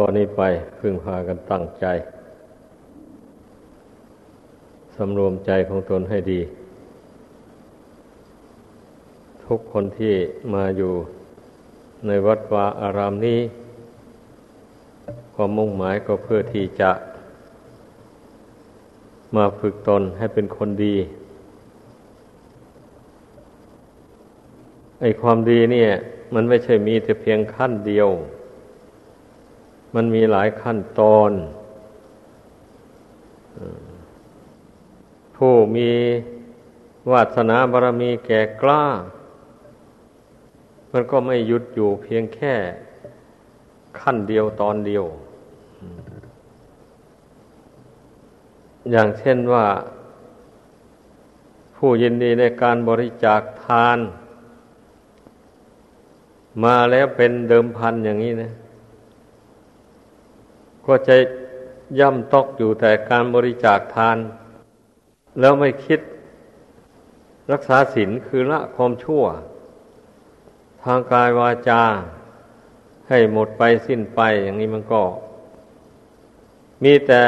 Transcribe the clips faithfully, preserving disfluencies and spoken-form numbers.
ตอนนี้ไปพึงพากันตั้งใจสำรวมใจของตนให้ดีทุกคนที่มาอยู่ในวัดวาอารามนี้ความมุ่งหมายก็เพื่อที่จะมาฝึกตนให้เป็นคนดีไอ้ความดีเนี่ยมันไม่ใช่มีแต่เพียงขั้นเดียวมันมีหลายขั้นตอนผู้มีวาสนาบารมีแก่กล้ามันก็ไม่หยุดอยู่เพียงแค่ขั้นเดียวตอนเดียวอย่างเช่นว่าผู้ยินดีในการบริจาคทานมาแล้วเป็นเดิมพันอย่างนี้นะก็จะย่ำตอกอยู่แต่การบริจาคทานแล้วไม่คิดรักษาศีลคือละความชั่วทางกายวาจาให้หมดไปสิ้นไปอย่างนี้มันก็มีแต่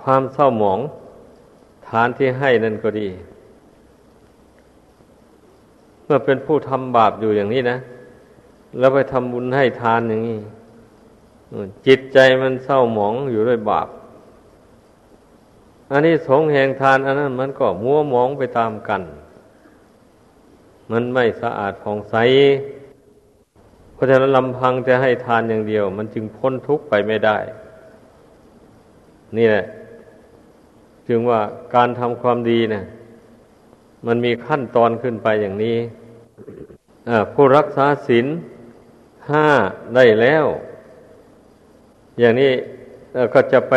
ความเศร้าหมองทานที่ให้นั่นก็ดีเมื่อเป็นผู้ทำบาปอยู่อย่างนี้นะแล้วไปทำบุญให้ทานอย่างนี้จิตใจมันเศร้าหมองอยู่ด้วยบาปอันนี้สงแห่งทานอันนั้นมันก็มัวหมองไปตามกันมันไม่สะอาดผ่องใสเพราะฉะนั้นลำพังจะให้ทานอย่างเดียวมันจึงพ้นทุกข์ไปไม่ได้นี่แหละจึงว่าการทำความดีนะมันมีขั้นตอนขึ้นไปอย่างนี้ผู้รักษาศีลห้าได้แล้วอย่างนี้ก็จะไป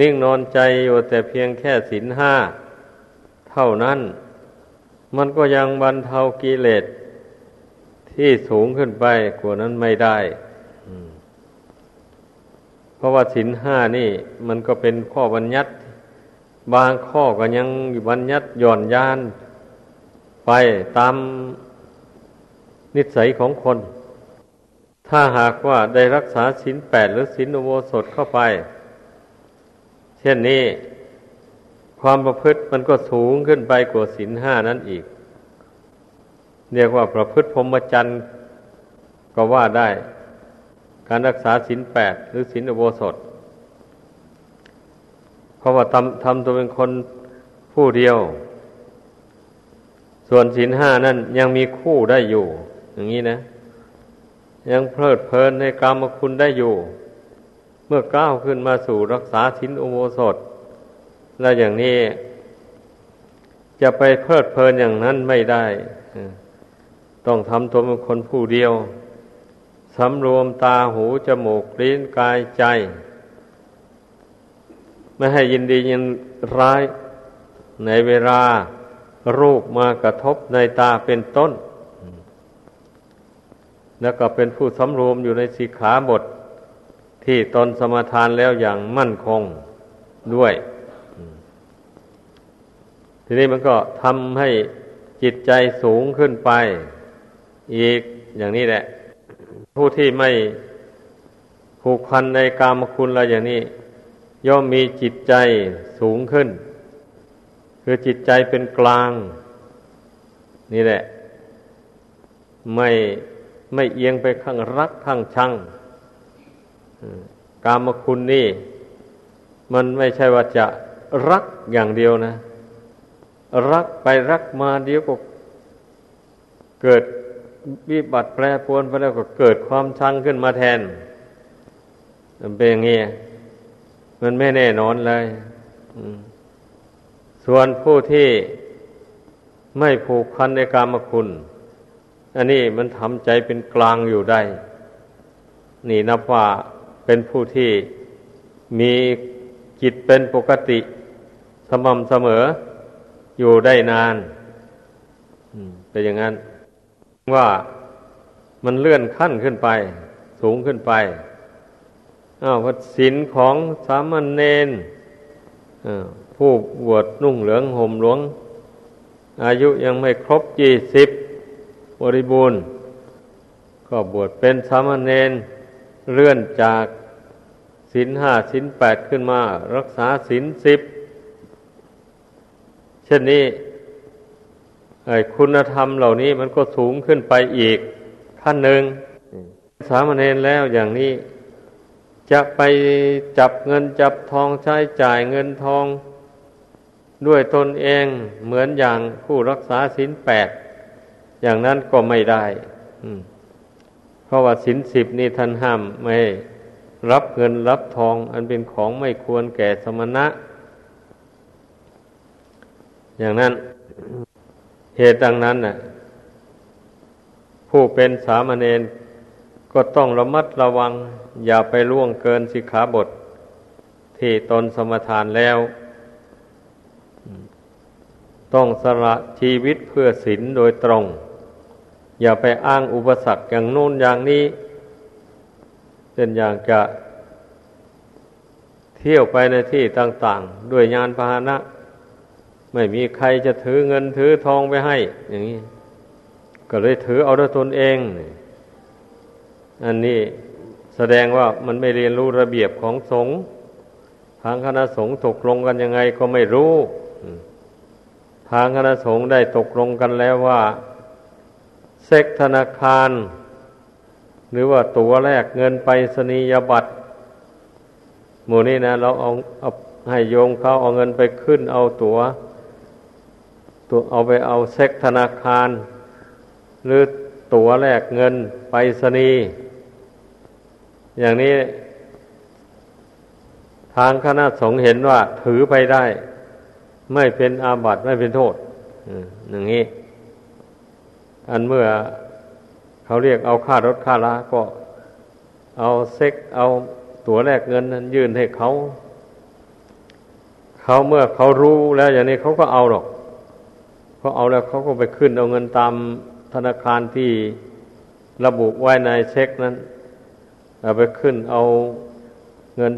นิ่งนอนใจอยู่แต่เพียงแค่ศีลห้าเท่านั้นมันก็ยังบรรเทากิเลสที่สูงขึ้นไปกว่านั้นไม่ได้เพราะว่าศีลห้านี่มันก็เป็นข้อบัญญัติบางข้อก็ยังบัญญัติหย่อนยานไปตามนิสัยของคนถ้าหากว่าได้รักษาศีลแปดหรือศีลอุโบสถเข้าไปเช่นนี้ความประพฤติมันก็สูงขึ้นไปกว่าศีลห้านั้นอีกเรียกว่าประพฤติพรหมจรรย์ก็ว่าได้การรักษาศีลแปดหรือศีลอุโบสถเพราะว่าทำทำตัวเป็นคนผู้เดียวส่วนศีลห้านั้นยังมีคู่ได้อยู่อย่างนี้นะยังเพลิดเพลินในกามคุณได้อยู่เมื่อก้าวขึ้นมาสู่รักษาศีลอุโบสถแล้วอย่างนี้จะไปเพลิดเพลินอย่างนั้นไม่ได้ต้องทำตัวเป็นคนผู้เดียวสำรวมตาหูจมูกลิ้นกายใจไม่ให้ยินดียินร้ายในเวลารูปมากระทบในตาเป็นต้นแล้วก็เป็นผู้สำรวมอยู่ในสิกขาบทที่ตนสมาทานแล้วอย่างมั่นคงด้วยทีนี้มันก็ทำให้จิตใจสูงขึ้นไปอีกอย่างนี้แหละผู้ที่ไม่ผูกพันในกามคุณอะไรอย่างนี้ย่อมมีจิตใจสูงขึ้นคือจิตใจเป็นกลางนี่แหละไม่ไม่เอียงไปข้างรักข้างชังกามคุณนี่มันไม่ใช่ว่าจะรักอย่างเดียวนะรักไปรักมาเดี๋ยวก็เกิดวิบัติแปรปรวนไปแล้วก็เกิดความชังขึ้นมาแทนเป็นอย่างนี้มันไม่แน่นอนเลยส่วนผู้ที่ไม่ผูกพันในกามคุณอันนี้มันทำใจเป็นกลางอยู่ได้นี่นับว่าเป็นผู้ที่มีจิตเป็นปกติสม่ำเสมออยู่ได้นานเป็นอย่างนั้นว่ามันเลื่อนขั้นขึ้นไปสูงขึ้นไปอ้าวศีลของสามเณรผู้บวชนุ่งเหลืองห่มหลวงอายุยังไม่ครบยี่สิบบริบูรณ์ก็บวชเป็นสามเณร เลื่อนจากศีลห้าศีลแปดขึ้นมารักษาศีลสิบเช่นนี้คุณธรรมเหล่านี้มันก็สูงขึ้นไปอีกขั้นหนึ่งสามเณรแล้วอย่างนี้จะไปจับเงินจับทองใช้จ่ายเงินทองด้วยตนเองเหมือนอย่างผู้รักษาศีลแปดอย่างนั้นก็ไม่ได้เพราะว่าศีลสิบนี่ท่านห้ามไม่รับเงินรับทองอันเป็นของไม่ควรแก่สมณะอย่างนั้นเหตุดังนั้นน่ะผู้เป็นสามเณรก็ต้องระมัดระวังอย่าไปล่วงเกินสิกขาบทที่ตนสมทานแล้วต้องสละชีวิตเพื่อศีลโดยตรงอย่าไปอ้างอุปสรรคอย่างโน้นอย่างนี้เช่นอย่างจะเที่ยวไปในที่ต่างๆด้วยยานพาหนะไม่มีใครจะถือเงินถือทองไปให้อย่างนี้ก็เลยถือเอาด้วยตนเองอันนี้แสดงว่ามันไม่เรียนรู้ระเบียบของสงฆ์ทางคณะสงฆ์ตกลงกันยังไงก็ไม่รู้ทางคณะสงฆ์ได้ตกลงกันแล้วว่าเซ็กธนาคารหรือว่าตั๋วแลกเงินไปรษณียบัตรหมู่นี้นะเราเอาเอาให้โยมเขาเอาเงินไปขึ้นเอาตั๋วตั๋วเอาไปเอาเซ็กธนาคารหรือตั๋วแลกเงินไปรษณีย์อย่างนี้ทางคณะสงฆ์เห็นว่าถือไปได้ไม่เป็นอาบัติไม่เป็นโทษอย่างนี้อันเมื่อเขาเรียกเอาค่ารถค่าลาก็เอาเซ็กเอาตั๋วแลกเงินนั้นยื่นให้เขาเขาเมื่อเขารู้แล้วอย่างนี้เขาก็เอาหรอกเขาเอาแล้วเขาก็ไปขึ้นเอาเงินตามธนาคารที่ระบุไว้ในเช็คนั้นเอาไปขึ้นเอาเงิน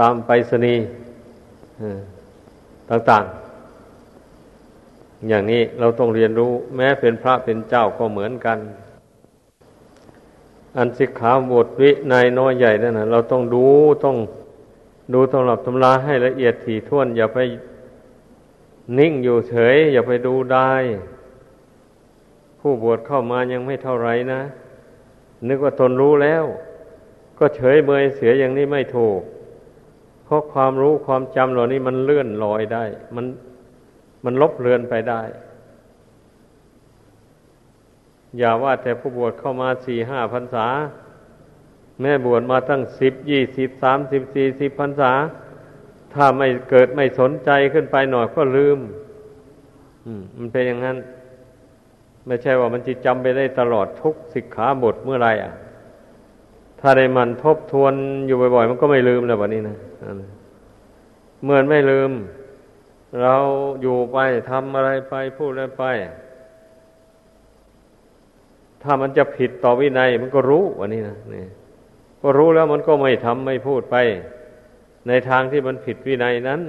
ตามไปรษณีย์ต่างๆอย่างนี้เราต้องเรียนรู้แม้เป็นพระเป็นเจ้าก็เหมือนกันอันสิกขาบทวินัยน้อยใหญ่นั่นนะเราต้องดูต้องดูตำรับตำราให้ละเอียดถี่ถ้วนอย่าไปนิ่งอยู่เฉยอย่าไปดูได้ผู้บวชเข้ามายังไม่เท่าไรนะนึกว่าตนรู้แล้วก็เฉยเมยเสียอย่างนี้ไม่ถูกเพราะความรู้ความจำเหล่านี้มันเลื่อนลอยได้มันมันลบเลือนไปได้อย่าว่าแต่ผู้บวชเข้ามา สี่ห้า พรรษาแม่บวชมาตั้งสิบ ยี่สิบ สามสิบ สี่สิบ พรรษาถ้าไม่เกิดไม่สนใจขึ้นไปหน่อยก็ลืมมันเป็นอย่างนั้นไม่ใช่ว่ามันจะจำไปได้ตลอดทุกสิกขาบทเมื่อไรอ่ะถ้าได้มันทบทวนอยู่บ่อยๆมันก็ไม่ลืมแล้วแบบนี้นะเมื่อไม่ลืมเราอยู่ไปทำอะไรไปพูดอะไรไปถ้ามันจะผิดต่อวินัยมันก็รู้แบบนี้นะนี่ก็รู้แล้วมันก็ไม่ทำไม่พูดไปในทางที่มันผิดวินัยนั้น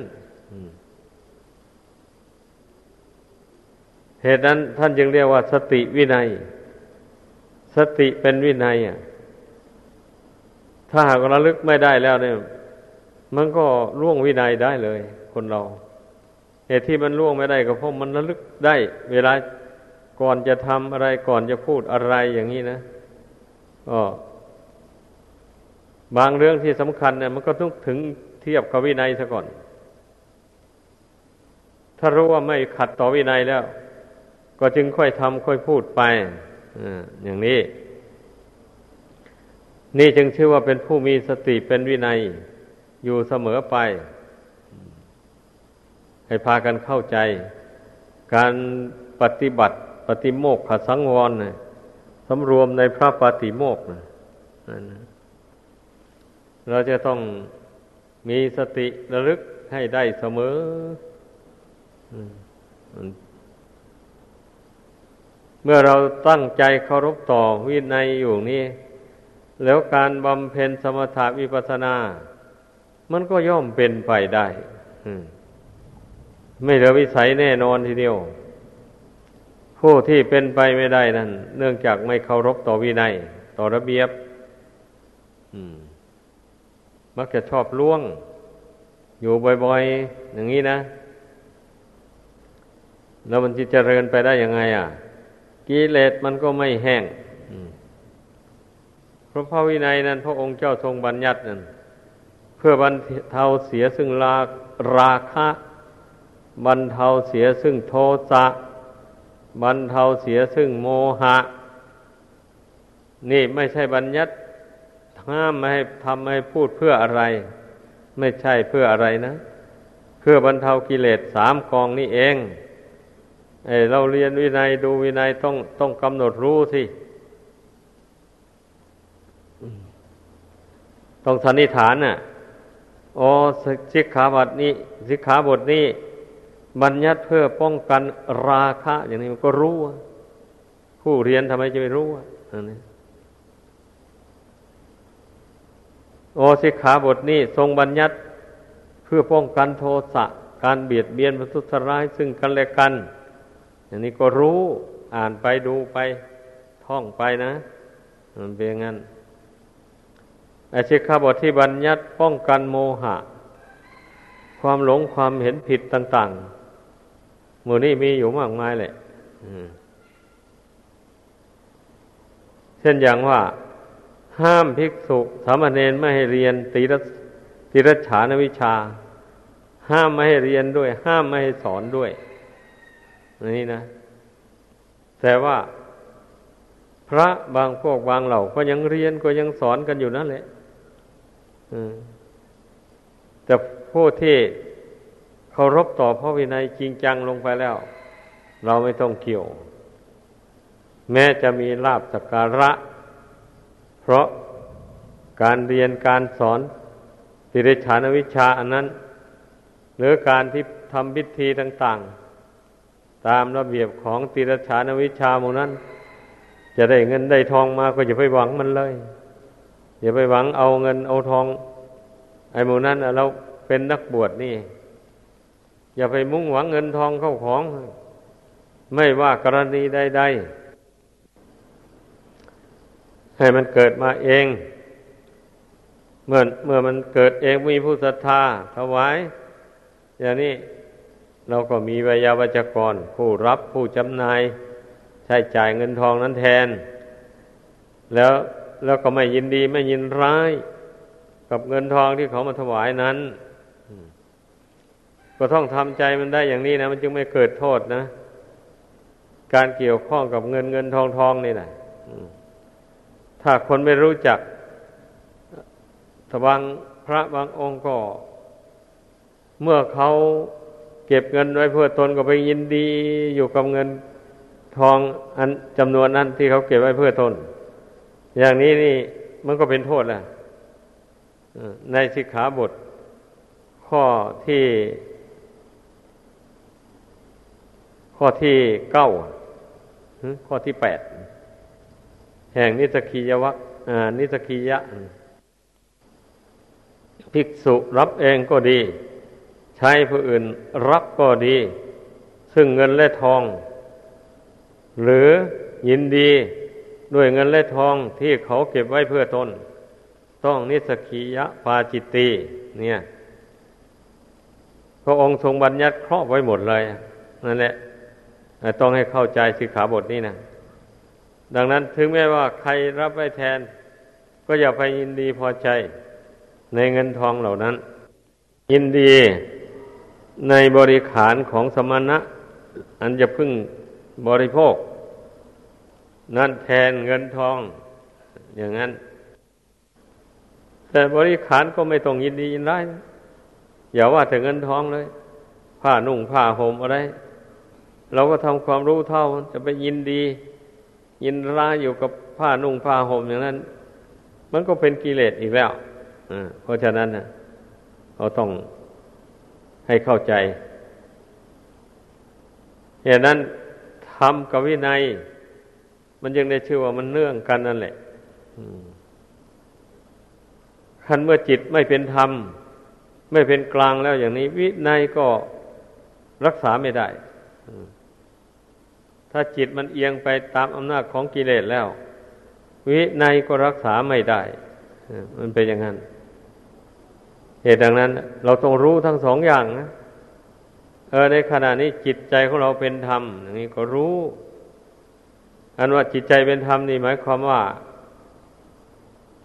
เหตุนั้นท่านจึงเรียกว่าสติวินัยสติเป็นวินัยอ่ะถ้าหากระลึกไม่ได้แล้วเนี่ยมันก็ล่วงวินัยได้เลยคนเราเหตุที่มันล่วงไม่ได้ก็เพราะมันระลึกได้เวลาก่อนจะทำอะไรก่อนจะพูดอะไรอย่างนี้นะก็บางเรื่องที่สำคัญเนี่ยมันก็ต้องถึงเทียบกับวินัยซะก่อนถ้ารู้ว่าไม่ขัดต่อวินัยแล้วก็จึงค่อยทำค่อยพูดไปอย่างนี้นี่จึงชื่อว่าเป็นผู้มีสติเป็นวินัยอยู่เสมอไปให้พากันเข้าใจการปฏิบัติปฏิโมกขสังวรนะสำรวมในพระปฏิโมกข์นะเราจะต้องมีสติระลึกให้ได้เสมอเมื่อเราตั้งใจเคารพต่อวินัยอยู่นี่แล้วการบำเพ็ญสมถะวิปัสสนามันก็ย่อมเป็นไปได้ไม่เหลือวิสัยแน่นอนทีเดียวผู้ที่เป็นไปไม่ได้นั้นเนื่องจากไม่เคารพต่อวินัยต่อระเบียบ มักจะชอบล่วงอยู่บ่อยๆอย่างนี้นะแล้วมันจะเจริญไปได้ยังไงอ่ะกิเลสมันก็ไม่แห้งเพราะพระวินัยนั้นพระองค์เจ้าทรงบัญญัตินั้นเพื่อบรรเทาเสียซึ่งราราคะบรรเทาเสียซึ่งโทสะบรรเทาเสียซึ่งโมหะนี่ไม่ใช่บัญญัติห้ามไม่ให้ทำให้พูดเพื่ออะไรไม่ใช่เพื่ออะไรนะเพื่อบรรเทากิเลสสามกองนี่เองเออเราเรียนวินัยดูวินัยต้องต้องกำหนดรู้สิต้องสันนิษฐานน่ะอ๋อสิกขาบทนี้สิกขาบทนี้บัญญัติเพื่อป้องกันราคะอย่างนี้มันก็รู้ผู้เรียนทำไมจะไม่รู้อันนี้โอสิกขาบทนี้ทรงบัญญัติเพื่อป้องกันโทสะการเบียดเบียนประทุษร้ายซึ่งกันและกันอย่างนี้ก็รู้อ่านไปดูไปท่องไปนะมันเป็นงั้นไอ้สิกขาบทที่บัญญัติป้องกันโมหะความหลงความเห็นผิดต่างๆหมู่นี้มีอยู่มากมายแหละเช่นอย่างว่าห้ามภิกษุสามเณรไม่ให้เรียนติรัติรัจฉานวิชาห้ามไม่ให้เรียนด้วยห้ามไม่ให้สอนด้วยนี่นะแต่ว่าพระบางพวกบางเหล่าก็ยังเรียนก็ยังสอนกันอยู่นั่นแหละแต่ผู้ที่เคารพต่อพระวินัยจริงจังลงไปแล้วเราไม่ต้องเกี่ยวแม้จะมีลาภสักการะเพราะการเรียนการสอนติเรชานวิชาอันนั้นหรือการที่ทำพิธีต่างๆตามระเบียบของติเรชานวิชาหมู่นั้นจะได้เงินได้ทองมาก็อย่าไปหวังมันเลยอย่าไปหวังเอาเงินเอาทองไอ้หมู่นั้นเราเป็นนักบวชนี่อย่าไปมุ่งหวังเงินทองเข้าของไม่ว่ากรณีใดๆให้มันเกิดมาเองเมื่อเมื่อมันเกิดเองมีผู้ศรัทธาถวายอย่างนี้เราก็มีวิยาวัจกรผู้รับผู้จำหน่ายใช้จ่ายเงินทองนั้นแทนแล้วแล้วก็ไม่ยินดีไม่ยินร้ายกับเงินทองที่เขามาถวายนั้นก็ต้องทำใจมันได้อย่างนี้นะมันจึงไม่เกิดโทษนะการเกี่ยวข้องกับเงินเงินทองทองนี่แหละถ้าคนไม่รู้จักบางพระบางองค์ก็เมื่อเขาเก็บเงินไว้เพื่อตนก็ไปยินดีอยู่กับเงินทองอันจำนวนนั้นที่เขาเก็บไว้เพื่อตนอย่างนี้นี่มันก็เป็นโทษแหละในสิกขาบทข้อที่ข้อที่เก้าข้อที่แปดแห่งนิสกิยวะนิสกิยะภิกษุรับเองก็ดีใช้ผู้อื่นรับก็ดีซึ่งเงินและทองหรือยินดีด้วยเงินและทองที่เขาเก็บไว้เพื่อตนต้องนิสกิยะปาจิตติเนี่ยพระองค์ทรงบัญญัติครอบไว้หมดเลยนั่นแหละต้องให้เข้าใจสิกขาบทนี้นะดังนั้นถึงแม้ว่าใครรับไว้แทนก็อย่าไปยินดีพอใจในเงินทองเหล่านั้นยินดีในบริขารของสมณะอันจะพึ่งบริโภคนั่นแทนเงินทองอย่างนั้นแต่บริขารก็ไม่ต้องยินดียินร้ายนะอย่าว่าแต่เงินทองเลยผ้านุ่งผ้าห่มอะไรเราก็ทำความรู้เท่าจะไปยินดียินร้ายอยู่กับผ้านุ่งผ้าห่มอย่างนั้นมันก็เป็นกิเลสอีกแล้วเพราะฉะนั้นนะเราต้องให้เข้าใจเหตุนั้นธรรมกับวินัยมันยังได้ชื่อว่ามันเนื่องกันนั่นแหละคันเมื่อจิตไม่เป็นธรรมไม่เป็นกลางแล้วอย่างนี้วินัยก็รักษาไม่ได้ถ้าจิตมันเอียงไปตามอำนาจของกิเลสแล้ววินัยก็รักษาไม่ได้มันเป็นอย่างนั้น เหตุดังนั้นเราต้องรู้ทั้งสองอย่างนะเออในขณะนี้จิตใจของเราเป็นธรรมอย่างนี้ก็รู้อันว่าจิตใจเป็นธรรมนี่หมายความว่า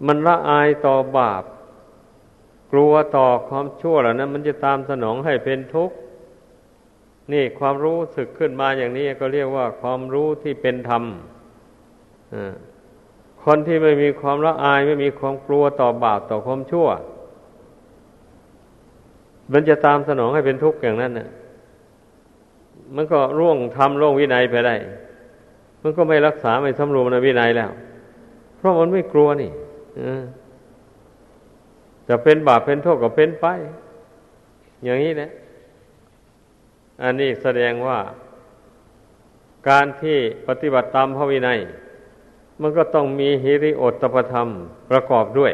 มันละอายต่อบาปกลัวต่อความชั่วเหล่านั้นมันจะตามสนองให้เป็นทุกข์นี่ความรู้สึกขึ้นมาอย่างนี้ก็เรียกว่าความรู้ที่เป็นธรรมคนที่ไม่มีความละอายไม่มีความกลัวต่อบาปต่อความชั่วมันจะตามสนองให้เป็นทุกข์อย่างนั้นน่ะมันก็ร่วงทำร่วงวินัยไปได้มันก็ไม่รักษาไม่สำรวมในวินัยแล้วเพราะมันไม่กลัวนี่จะเป็นบาปเป็นโทษก็เป็นไปอย่างนี้แหละอันนี้แสดงว่าการที่ปฏิบัติตามพระวินัยมันก็ต้องมีหิริโอตตัปปธรรมประกอบด้วย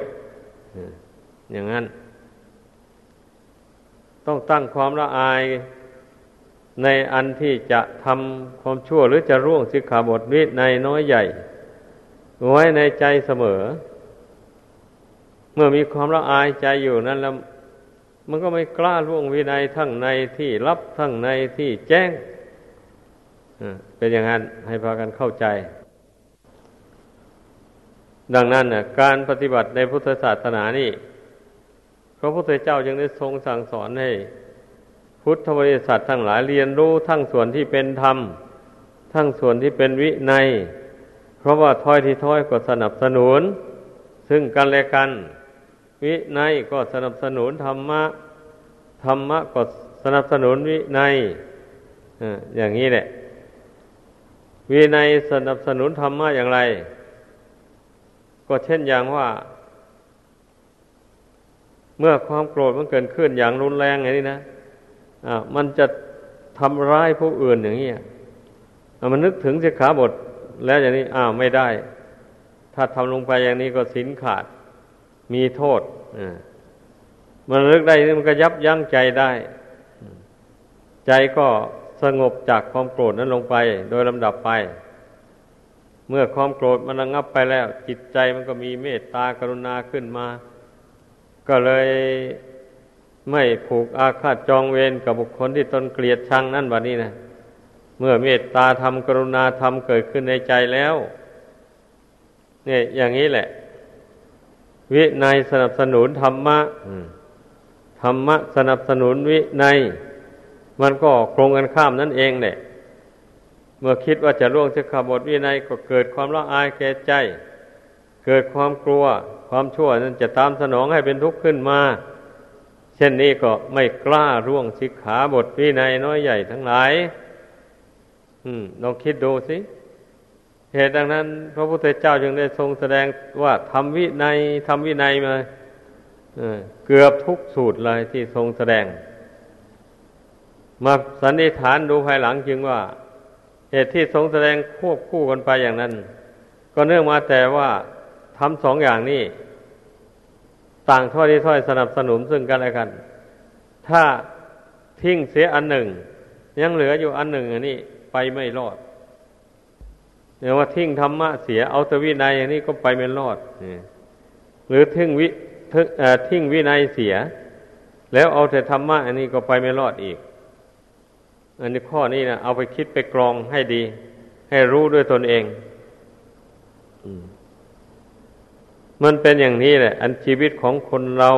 อย่างนั้นต้องตั้งความละอายในอันที่จะทำความชั่วหรือจะร่วงสิกขาบทวินัยน้อยใหญ่ไว้ในใจเสมอเมื่อมีความละอายใจอยู่นั้นแล้วมันก็ไม่กล้าล่วงวินัยทั้งในที่ลับทั้งในที่แจ้งเป็นอย่างนั้นให้พากันเข้าใจดังนั้นนะการปฏิบัติในพุทธศาสนานี่พระพุทธเจ้าจึงได้ทรงสั่งสอนให้พุทธบริษัททั้งหลายเรียนรู้ทั้งส่วนที่เป็นธรรมทั้งส่วนที่เป็นวินัยเพราะว่าถ้อยที่ถ้อยก็สนับสนุนซึ่งกันและกันวินัยก็สนับสนุนธรรมะธรรมะก็สนับสนุนวินัยอย่างนี้แหละวินัยสนับสนุนธรรมะอย่างไรก็เช่นอย่างว่าเมื่อความโกรธมันเกิดขึ้นอย่างรุนแรงอย่างนี้นะอ่ะมันจะทำร้ายผู้อื่นอย่างนี้มันนึกถึงสิกขาบทแล้วอย่างนี้อ้าวไม่ได้ถ้าทำลงไปอย่างนี้ก็ศีลขาดมีโทษมันนึกได้มันก็ยับยั้งใจได้ใจก็สงบจากความโกรธนั้นลงไปโดยลำดับไปเมื่อความโกรธมันระงับไปแล้วจิตใจมันก็มีเมตตากรุณาขึ้นมาก็เลยไม่ผูกอาฆาตจองเวรกับบุคคลที่ตนเกลียดชังนั่นบัดนี้นะเมื่อเมตตาธรรมกรุณาธรรมเกิดขึ้นในใจแล้วเนี่ยอย่างนี้แหละวินัยสนับสนุนธรรมะธรรมะสนับสนุนวินัยมันก็ตรงกันข้ามนั่นเองแหละเมื่อคิดว่าจะล่วงสิกขาบทวินัยก็เกิดความละอายแก่ใจเกิดความกลัวความชั่วนั้นจะตามสนองให้เป็นทุกข์ขึ้นมาเช่นนี้ก็ไม่กล้าล่วงสิกขาบทวินัยน้อยใหญ่ทั้งหลายอืมลองคิดดูสิเหตุดังนั้นพระพุทธเจ้าจึงได้ทรงแสดงว่าธรรมวินัยธรรมวินัยมาเออเกือบทุกสูตรเลยที่ทรงแสดงมาสันนิษฐานดูภายหลังจึงว่าเหตุที่ทรงแสดงควบคู่กันไปอย่างนั้นก็เนื่องมาแต่ว่าทำสองอย่างนี้ต่างถ้อยที่ถ้อยสนับสนุนซึ่งกันและกันถ้าทิ้งเสียอันหนึ่งยังเหลืออยู่อันหนึ่งอันนี้ไปไม่รอดเรียกว่าทิ้งธรรมะเสียเอาแต่วินัยอย่างนี้ก็ไปไม่รอดหรือทิ้งวิทิ้งวินัยเสียแล้วเอาแต่ธรรมะอันนี้ก็ไปไม่รอดอีกอันนี้ข้อนี้นะเอาไปคิดไปกรองให้ดีให้รู้ด้วยตนเองมันเป็นอย่างนี้แหละอันชีวิตของคนเรา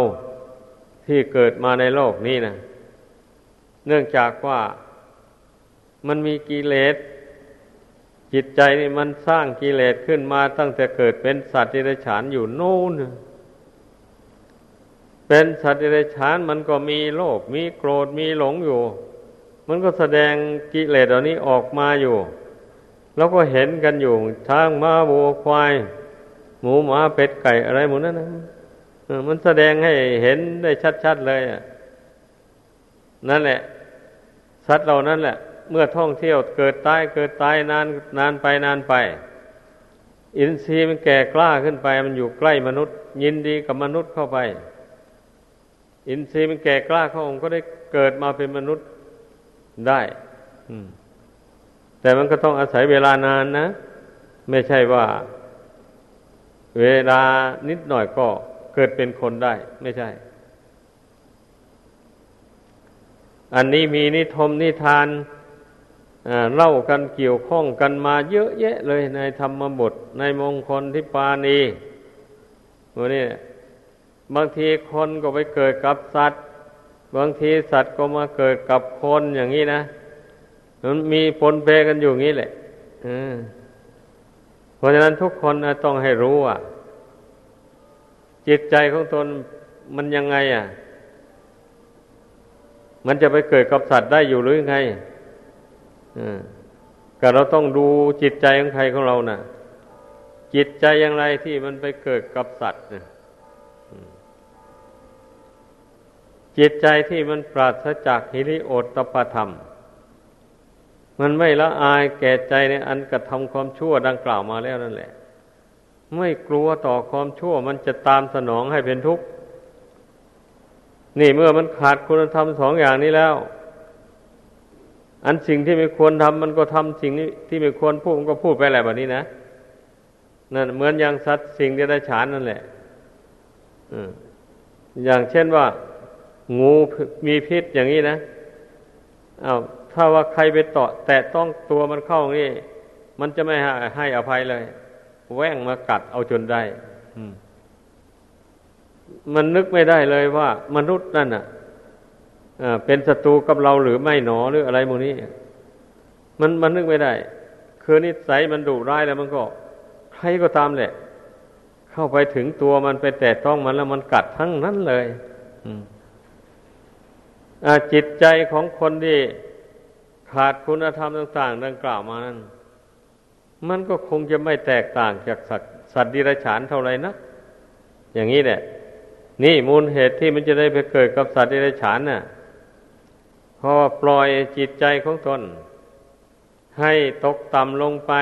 ที่เกิดมาในโลกนี้นะเนื่องจากว่ามันมีกิเลสจิตใจนี่มันสร้างกิเลสขึ้นมาตั้งแต่เกิดเป็นสัตว์เดรัจฉานอยู่โน่นเป็นสัตว์เดรัจฉานมันก็มีโลภมีโกรธมีหลงอยู่มันก็แสดงกิเลสเหล่านี้ออกมาอยู่แล้วก็เห็นกันอยู่ช้างม้าวัวควายหมูหมาเป็ดไก่อะไรหมดนั่นนะมันแสดงให้เห็นได้ชัดๆเลยนั่นแหละสัตว์เหล่านั้นแหละเมื่อท่องเที่ยวเกิดตายเกิดตายนานนานไปนานไปอินทรีย์มันแก่กล้าขึ้นไปมันอยู่ใกล้มนุษย์ยินดีกับมนุษย์เข้าไปอินทรีย์มันแก่กล้าเข้าองค์ก็ได้เกิดมาเป็นมนุษย์ได้แต่มันก็ต้องอาศัยเวลานานนะไม่ใช่ว่าเวลานิดหน่อยก็เกิดเป็นคนได้ไม่ใช่ อันนี้มีนิทมนิทานเล่ากันเกี่ยวข้องกันมาเยอะแยะเลยในธรรมบทในมงคลที่ปานีวันนี้บางทีคนก็ไปเกิดกับสัตว์บางทีสัตว์ก็มาเกิดกับคนอย่างนี้นะมันมีปนเปกันอยู่งี้แหละเพราะฉะนั้นทุกคนต้องให้รู้ว่าจิตใจของตนมันยังไงอ่ะมันจะไปเกิดกับสัตว์ได้อยู่หรือไงก็เราต้องดูจิตใจของใครของเราน่ะจิตใจอย่างไรที่มันไปเกิดกับสัตว์นะจิตใจที่มันปราศจากหิริโอตตัปปธรรมมันไม่ละอายแก่ใจในอันกระทำความชั่วดังกล่าวมาแล้วนั่นแหละไม่กลัวต่อความชั่วมันจะตามสนองให้เป็นทุกข์นี่เมื่อมันขาดคุณธรรมสองอย่างนี้แล้วอันสิ่งที่ไม่ควรทำมันก็ทำสิ่งนี้ที่ไม่ควรพูดมันก็พูดไปแหละแบบนี้นะนั่นเหมือนอย่างสัตว์สิ่งเดรัจฉานนั่นแหละอย่างเช่นว่างูมีพิษอย่างนี้นะอ้าวถ้าว่าใครไปเตาะแตะต้องตัวมันเข้านี่มันจะไม่ให้อภัยเลยแว่งมากัดเอาจนได้มันนึกไม่ได้เลยว่ามนุษย์นั่นน่ะเป็นศัตรูกับเราหรือไม่หนอหรืออะไรพวกนี้มันมันนึกไม่ได้คือนิสัยมันดุร้ายแล้วมันก็ใครก็ตามแหละเข้าไปถึงตัวมันไปแตะต้องมันแล้วมันกัดทั้งนั้นเลยจิตใจของคนที่ขาดคุณธรรมต่างๆดังกล่าวมานั้นมันก็คงจะไม่แตกต่างจากสัตว์สัตว์เดรัจฉานเท่าไหร่นะอย่างนี้แหละนี่มูลเหตุที่มันจะได้ไปเกิดกับสัตว์เดรัจฉานน่ะพอปล่อยจิตใจของตนให้ตกต่ำลงไป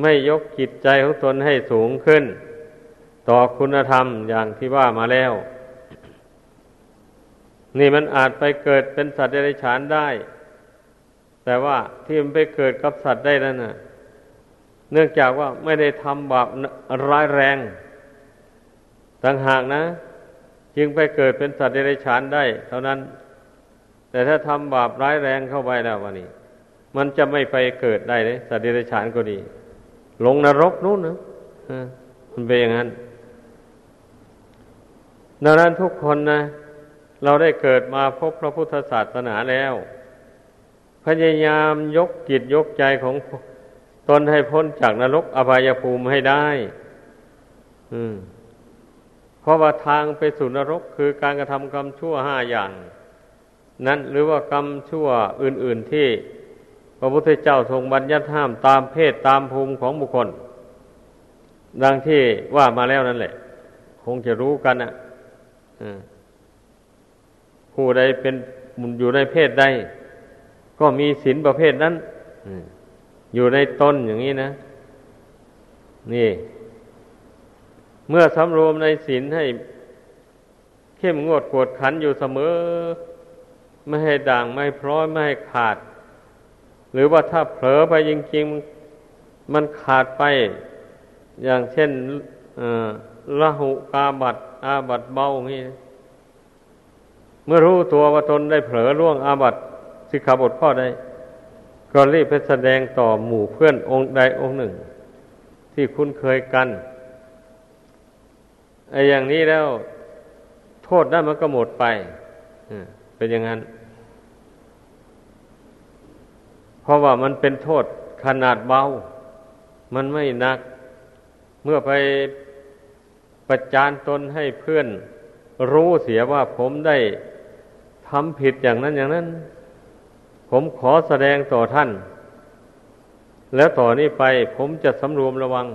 ไม่ยกจิตใจของตนให้สูงขึ้นต่อคุณธรรมอย่างที่ว่ามาแล้วนี่มันอาจไปเกิดเป็นสัตว์เดรัจฉานได้แต่ว่าที่มันไปเกิดกับสัตว์ได้นั่นน่ะเนื่องจากว่าไม่ได้ทำบาปร้ายแรงต่างหากนะจึงไปเกิดเป็นสัตว์เดรัจฉานได้เท่านั้นแต่ถ้าทำบาปร้ายแรงเข้าไปแล้ววันนี้มันจะไม่ไปเกิดได้เลยสัตว์เดรัจฉานก็ดีลงนรกนู่นนะมันเป็นอย่างนั้นดังนั้นทุกคนนะเราได้เกิดมาพบพระพุทธศาสนาแล้วพยายามยกจิตยกใจของตนให้พ้นจากนรกอบายภูมิให้ได้อืมเพราะว่าทางไปสู่นรกคือการกระทำกรรมชั่วห้าอย่างนั้นหรือว่ากรรมชั่วอื่นๆที่พระพุทธเจ้าทรงบัญญัติห้ามตามเพศตามภูมิของบุคคลดังที่ว่ามาแล้วนั่นแหละคงจะรู้กันนะผู้ใดเป็นอยู่ในเพศใดก็มีศีลประเภทนั้นอยู่ในตนอย่างนี้นะนี่เมื่อสำรวมในศีลให้เข้มงวดกวดขันอยู่เสมอไม่ให้ด่างไม่พร้อยไม่ให้ขาดหรือว่าถ้าเผลอไปจริงๆมันขาดไปอย่างเช่นละหุกาบัตอาบัตเบาอย่างนี้เมื่อรู้ตัวว่าตนได้เผลอล่วงอาบัตสิกขาบทข้อใดก็รีบไปแสดงต่อหมู่เพื่อนองค์ใดองค์หนึ่งที่คุ้นเคยกันไอ้อย่างนี้แล้วโทษนั้นมันก็หมดไปเป็นอย่างนั้นเพราะว่ามันเป็นโทษขนาดเบามันไม่หนักเมื่อไปประจานตนให้เพื่อนรู้เสียว่าผมได้ทำผิดอย่างนั้นอย่างนั้นผมขอแสดงต่อท่านแล้วต่อนี้ไปผมจะสำรวมระวัง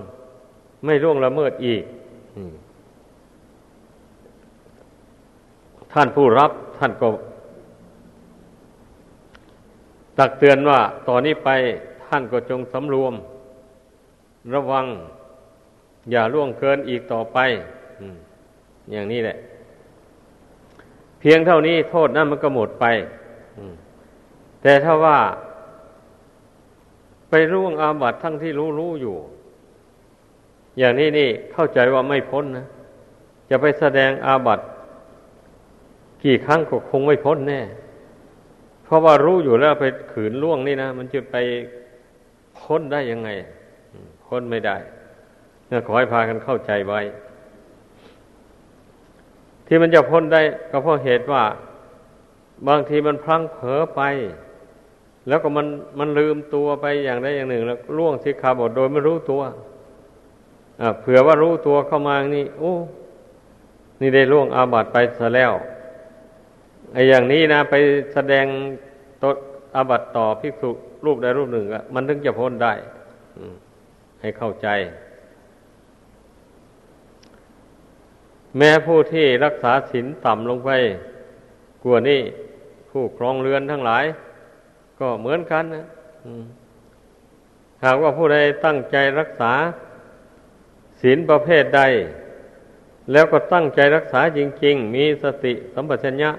ไม่ล่วงละเมิดอีกท่านผู้รับท่านก็ตักเตือนว่าต่อนี้ไปท่านก็จงสำรวมระวังอย่าล่วงเกินอีกต่อไปอย่างนี้แหละเพียงเท่านี้โทษนั้นมันก็หมดไปแต่ถ้าว่าไปร่วงอาบัติทั้งที่รู้รู้อยู่อย่างนี้นี่เข้าใจว่าไม่พ้นนะจะไปแสดงอาบัติกี่ครั้งก็คงไม่พ้นแน่ เพราะว่ารู้อยู่แล้วไปขืนล่วงนี่นะมันจะไปพ้นได้ยังไงพ้นไม่ได้เนี่ยขอให้พากันเข้าใจไว้ที่มันจะพ้นได้ก็เพราะเหตุว่าบางทีมันพลั้งเผลอไปแล้วก็มันมันลืมตัวไปอย่างใดอย่างหนึ่งแล้วล่วงสิกขาบทโดยไม่รู้ตัวอ่าเผื่อว่ารู้ตัวเข้ามานี่โอ้นี่ได้ล่วงอาบัติไปซะแล้วไอ้อย่างนี้นะไปแสดงตนอาบัติต่อภิกษุรูปใดรูปหนึ่งอ่ะมันถึงจะพ้นได้ให้เข้าใจแม้ผู้ที่รักษาศีลต่ำลงไปกลัวนี่ผู้ครองเรือนทั้งหลายก็เหมือนกันนะหากว่าผู้ใดตั้งใจรักษาศีลประเภทใดแล้วก็ตั้งใจรักษาจริงๆมีสติสัมปชัญญะ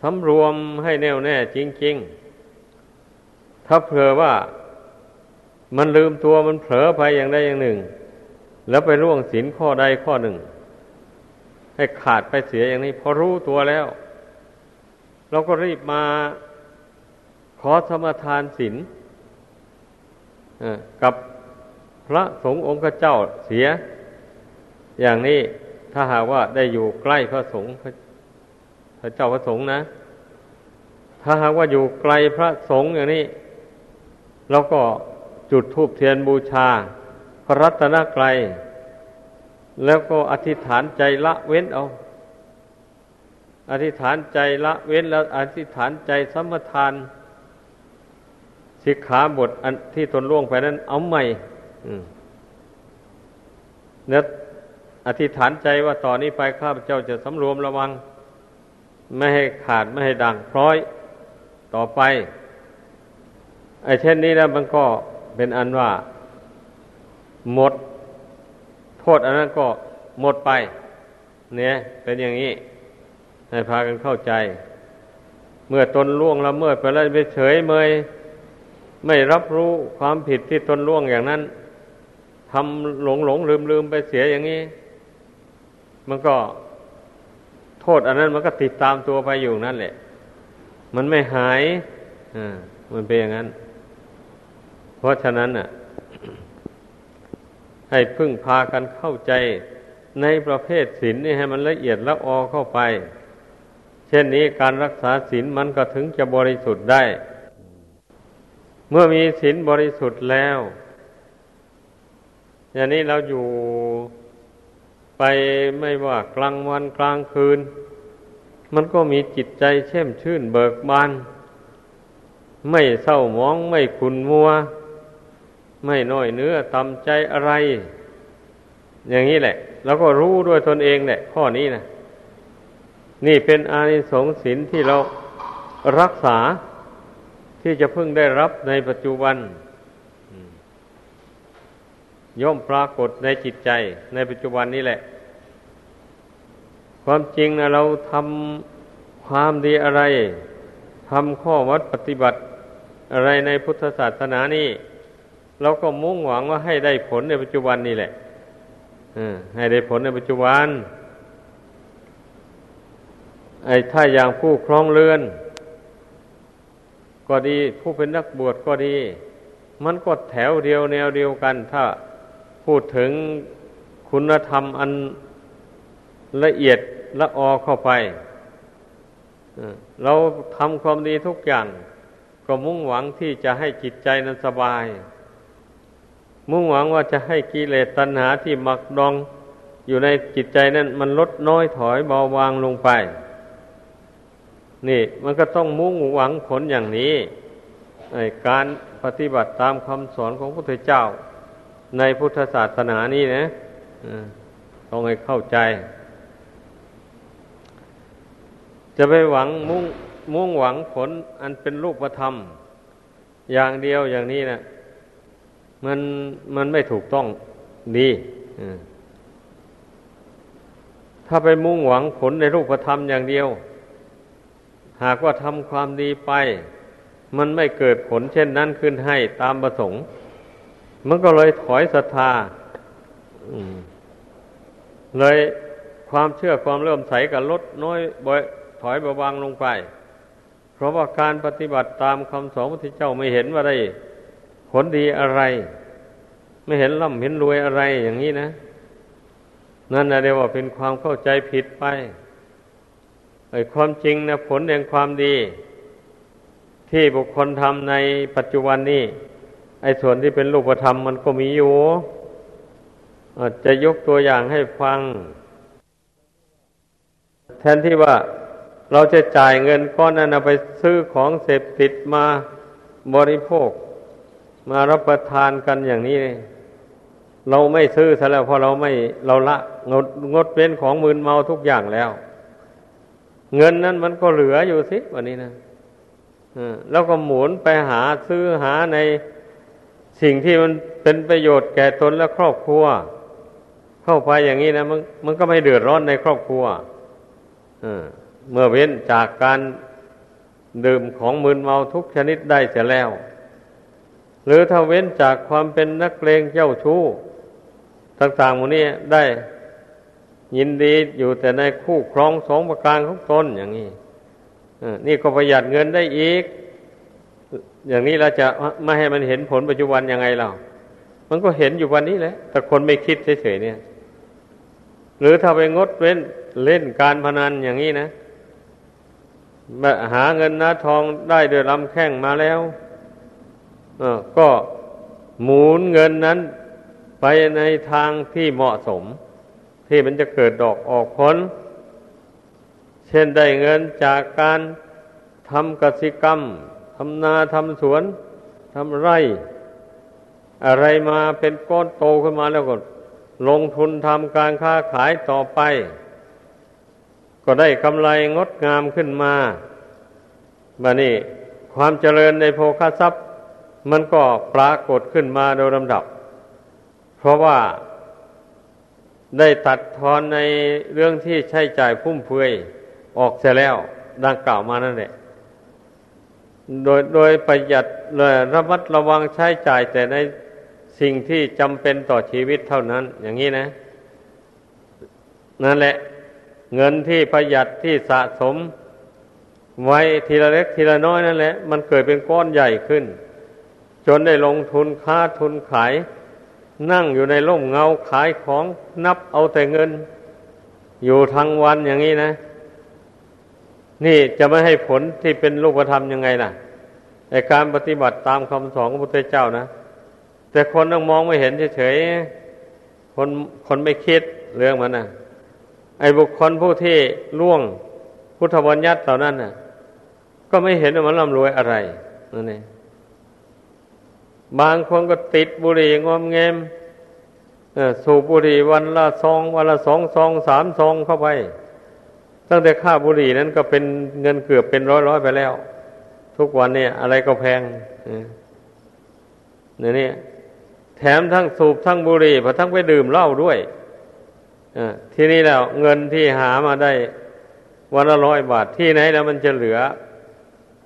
สำรวมให้แน่วแน่จริงๆถ้าเผลอว่ามันลืมตัวมันเผลอไปอย่างใดอย่างหนึ่งแล้วไปล่วงศีลข้อใดข้อหนึ่งให้ขาดไปเสียอย่างนี้พอรู้ตัวแล้วเราก็รีบมาขอสมาทานศีลกับพระสงฆ์องค์เจ้าเสียอย่างนี้ถ้าหากว่าได้อยู่ใกล้พระสงฆ์พระเจ้าพระสงฆ์นะถ้าหากว่าอยู่ไกลพระสงฆ์อย่างนี้เราก็จุดธูปเทียนบูชาพระรัตนตรัยแล้วก็อธิษฐานใจละเว้นเอาอธิษฐานใจละเว้นแล้วอธิษฐานใจสัมปทานสิกขาบทอันที่ตนล่วงไปนั้นเอาใหม่แล้วอธิษฐานใจว่าต่อนนี้ไปข้าพเจ้าจะสำรวมระวังไม่ให้ขาดไม่ให้ด่างพร้อยต่อไปไอ้เช่นนี้นะมันก็เป็นอันว่าหมดโทษอันนั้นก็หมดไปเนี่ยเป็นอย่างนี้ให้พากันเข้าใจเมื่อตนล่วงละเมิดไปแล้วไปเฉยเมยไม่รับรู้ความผิดที่ตนล่วงอย่างนั้นทำหลงหลงลืมลืมไปเสียอย่างนี้มันก็โทษอันนั้นมันก็ติดตามตัวไปอยู่นั่นแหละมันไม่หายอ่ามันเป็นอย่างนั้นเพราะฉะนั้นน่ะให้พึ่งพากันเข้าใจในประเภทศีลนี่ให้มันละเอียดละออเข้าไปเช่นนี้การรักษาศีลมันก็ถึงจะบริสุทธิ์ได้เมื่อมีศีลบริสุทธิ์แล้วอย่างนี้เราอยู่ไปไม่ว่ากลางวันกลางคืนมันก็มีจิตใจแช่มชื่นเบิกบานไม่เศร้าหมองไม่ขุ่นมัวไม่น้อยเนื้อต่ำใจอะไรอย่างนี้แหละแล้วก็รู้ด้วยตนเองแหละข้อนี้นะนี่เป็นอานิสงส์ศีลที่เรารักษาที่จะพึ่งได้รับในปัจจุบันย่อมปรากฏในจิตใจในปัจจุบันนี้แหละความจริงนะเราทำความดีอะไรทำข้อวัดปฏิบัติอะไรในพุทธศาสนานี่เราก็มุ่งหวังว่าให้ได้ผลในปัจจุบันนี่แหละให้ได้ผลในปัจจุบันไอ้ถ้าอย่างผู้ครองเรือนก็ดีผู้เป็นนักบวชก็ดีมันก็แถวเดียวแนวเดียวกันถ้าพูดถึงคุณธรรมอันละเอียดละออเข้าไปเราทำความดีทุกอย่างก็มุ่งหวังที่จะให้จิตใจนั้นสบายมุ่งหวังว่าจะให้กิเลสตัณหาที่หมักดองอยู่ในจิตใจนั้นมันลดน้อยถอยเบาบางลงไปนี่มันก็ต้องมุ่งหวังผลอย่างนี้ในการปฏิบัติตามคำสอนของพระพุทธเจ้าในพุทธศาสนานี่นะต้องให้เข้าใจจะไปหวังมุ่งมุ่งหวังผลอันเป็นรูปธรรมอย่างเดียวอย่างนี้นะมันมันไม่ถูกต้องดีถ้าไปมุ่งหวังผลในรูปธรรมอย่างเดียวหากว่าทำความดีไปมันไม่เกิดผลเช่นนั้นขึ้นให้ตามประสงค์มันก็เลยถอยศรัทธาเลยความเชื่อความเลื่อมใสก็ลดน้อยถอยเบาบางลงไป เพราะว่าการปฏิบัติตามคำสอนพระพุทธเจ้าไม่เห็นว่าได้ผลดีอะไรไม่เห็นร่ำเห็นรวยอะไรอย่างนี้นะนั่นนะเรียกว่าเป็นความเข้าใจผิดไปไอ้ความจริงนะผลแห่งความดีที่บุคคลทำในปัจจุบันนี้ไอ้ส่วนที่เป็นรูปธรรมมันก็มีอยู่จะยกตัวอย่างให้ฟังแทนที่ว่าเราจะจ่ายเงินก้อนนั้นไปซื้อของเสพติดมาบริโภคมารับประทานกันอย่างนี้เราไม่ซื้อซะแล้วเพราะเราไม่เราละงดงดเว้นของมึนเมาทุกอย่างแล้วเงินนั้นมันก็เหลืออยู่สิวันนี้นะแล้วก็หมุนไปหาซื้อหาในสิ่งที่มันเป็นประโยชน์แก่ตนและครอบครัวเข้าไปอย่างนี้นะมันมันก็ไม่เดือดร้อนในครอบครัวเมื่อเว้นจากการดื่มของมึนเมาทุกชนิดได้เสียแล้วหรือถ้าเว้นจากความเป็นนักเลงเจ้าชู้ต่างๆหมดนี้ได้ยินดีอยู่แต่ในคู่ครองสองประการของตนอย่างนี้นี่ก็ประหยัดเงินได้อีกอย่างนี้เราจะไม่ให้มันเห็นผลปัจจุบันยังไงเรามันก็เห็นอยู่วันนี้แหละแต่คนไม่คิดเฉยๆเนี่ยหรือถ้าไปงดเว้นเล่นการพนันอย่างนี้นะหาเงินหาทองได้โดยลำแข้งมาแล้วก็หมุนเงินนั้นไปในทางที่เหมาะสมที่มันจะเกิดดอกออกผลเช่นได้เงินจากการทำกสิกรรมทำนาทำสวนทำไร่อะไรมาเป็นก้อนโตขึ้นมาแล้วก็ลงทุนทำการค้าขายต่อไปก็ได้กำไรงดงามขึ้นมาบัดนี้ความเจริญในโภคทรัพย์มันก็ปรากฏขึ้นมาโดยลำดับเพราะว่าได้ตัดทอนในเรื่องที่ใช้จ่ายฟุ่มเฟือยออกเสียแล้วดังกล่าวมานั่นแหละโดยโดยประหยัดเลยระมัดระวังใช้จ่ายแต่ในสิ่งที่จำเป็นต่อชีวิตเท่านั้นอย่างนี้นะนั่นแหละเงินที่ประหยัดที่สะสมไว้ทีละเล็กทีละน้อยนั่นแหละมันเกิดเป็นก้อนใหญ่ขึ้นจนได้ลงทุนค้าทุนขายนั่งอยู่ในร่มเงาขายของนับเอาแต่เงินอยู่ทั้งวันอย่างนี้นะนี่จะไม่ให้ผลที่เป็นรูปธรรมยังไงล่ะในการปฏิบัติตามคำสอนของพระพุทธเจ้านะแต่คนต้องมองไม่เห็นเฉยๆคนคนไม่คิดเรื่องมันนะไอ้บุคคลผู้ที่ล่วงพุทธบัญญัติเหล่านั้นนะก็ไม่เห็นว่ามันร่ำรวยอะไรนั่นเองบางคนก็ติดบุหรี่งอมแงมสูบบุหรี่วันละซองวันละสองซองสามซองเข้าไปตั้งแต่ค่าบุหรี่นั้นก็เป็นเงินเกือบเป็นร้อยๆไปแล้วทุกวันเนี่ยอะไรก็แพงเนี่ยนี่แถมทั้งสูบทั้งบุหรี่พอทั้งไปดื่มเหล้าด้วยทีนี้แล้วเงินที่หามาได้วันละร้อยบาทที่ไหนแล้วมันจะเหลือ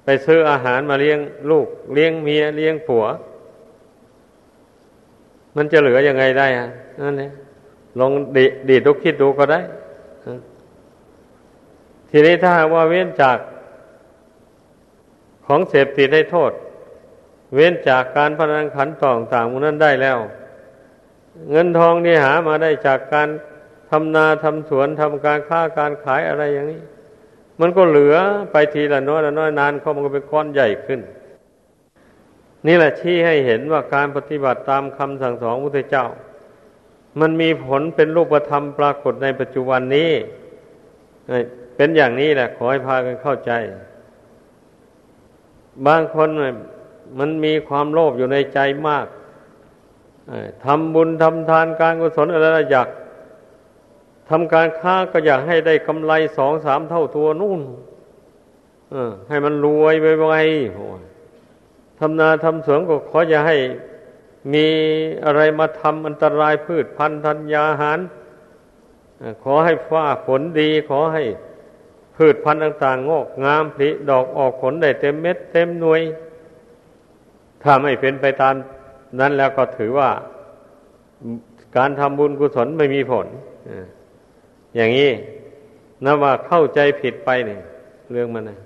ไปซื้ออาหารมาเลี้ยงลูกเลี้ยงเมียเลี้ยงผัวมันจะเหลือยังไงได้ฮะนั่นเองลองดีดีดูคิดดูก็ได้ทีนี้ถ้าว่าเว้นจากของเสพติดให้โทษเว้นจากการพนันขันต่องต่างมูลนั้นได้แล้วเงินทองที่หามาได้จากการทำนาทำสวนทำการค้าการขายอะไรอย่างนี้มันก็เหลือไปทีละน้อยละน้อยนานเข้ามันก็เป็นก้อนใหญ่ขึ้นนี่แหละชี้ให้เห็นว่าการปฏิบัติตามคำสั่งสอนของพระพุทธเจ้ามันมีผลเป็นรูปธรรมปรากฏในปัจจุบันนี้เป็นอย่างนี้แหละขอให้พากันเข้าใจบางคนมันมีความโลภอยู่ในใจมากทำบุญทำทานการกุศลอะไรอยากทำการค้าก็อยากให้ได้กำไรสองสามเท่าตัวนู่นให้มันรวยไปไวทำนาทำสวนก็ขออย่าให้มีอะไรมาทำอันตรายพืชพันธุ์ธัญญาหารขอให้ฟ้าฝนดีขอให้พืชพันธุ์ต่างๆงอกงามผลิดอกออกผลได้เต็มเม็ดเต็มหน่วยถ้าไม่เป็นไปตามนั้นแล้วก็ถือว่าการทำบุญกุศลไม่มีผลอย่างนี้นับว่าเข้าใจผิดไปเนี่ยเรื่องมันนะ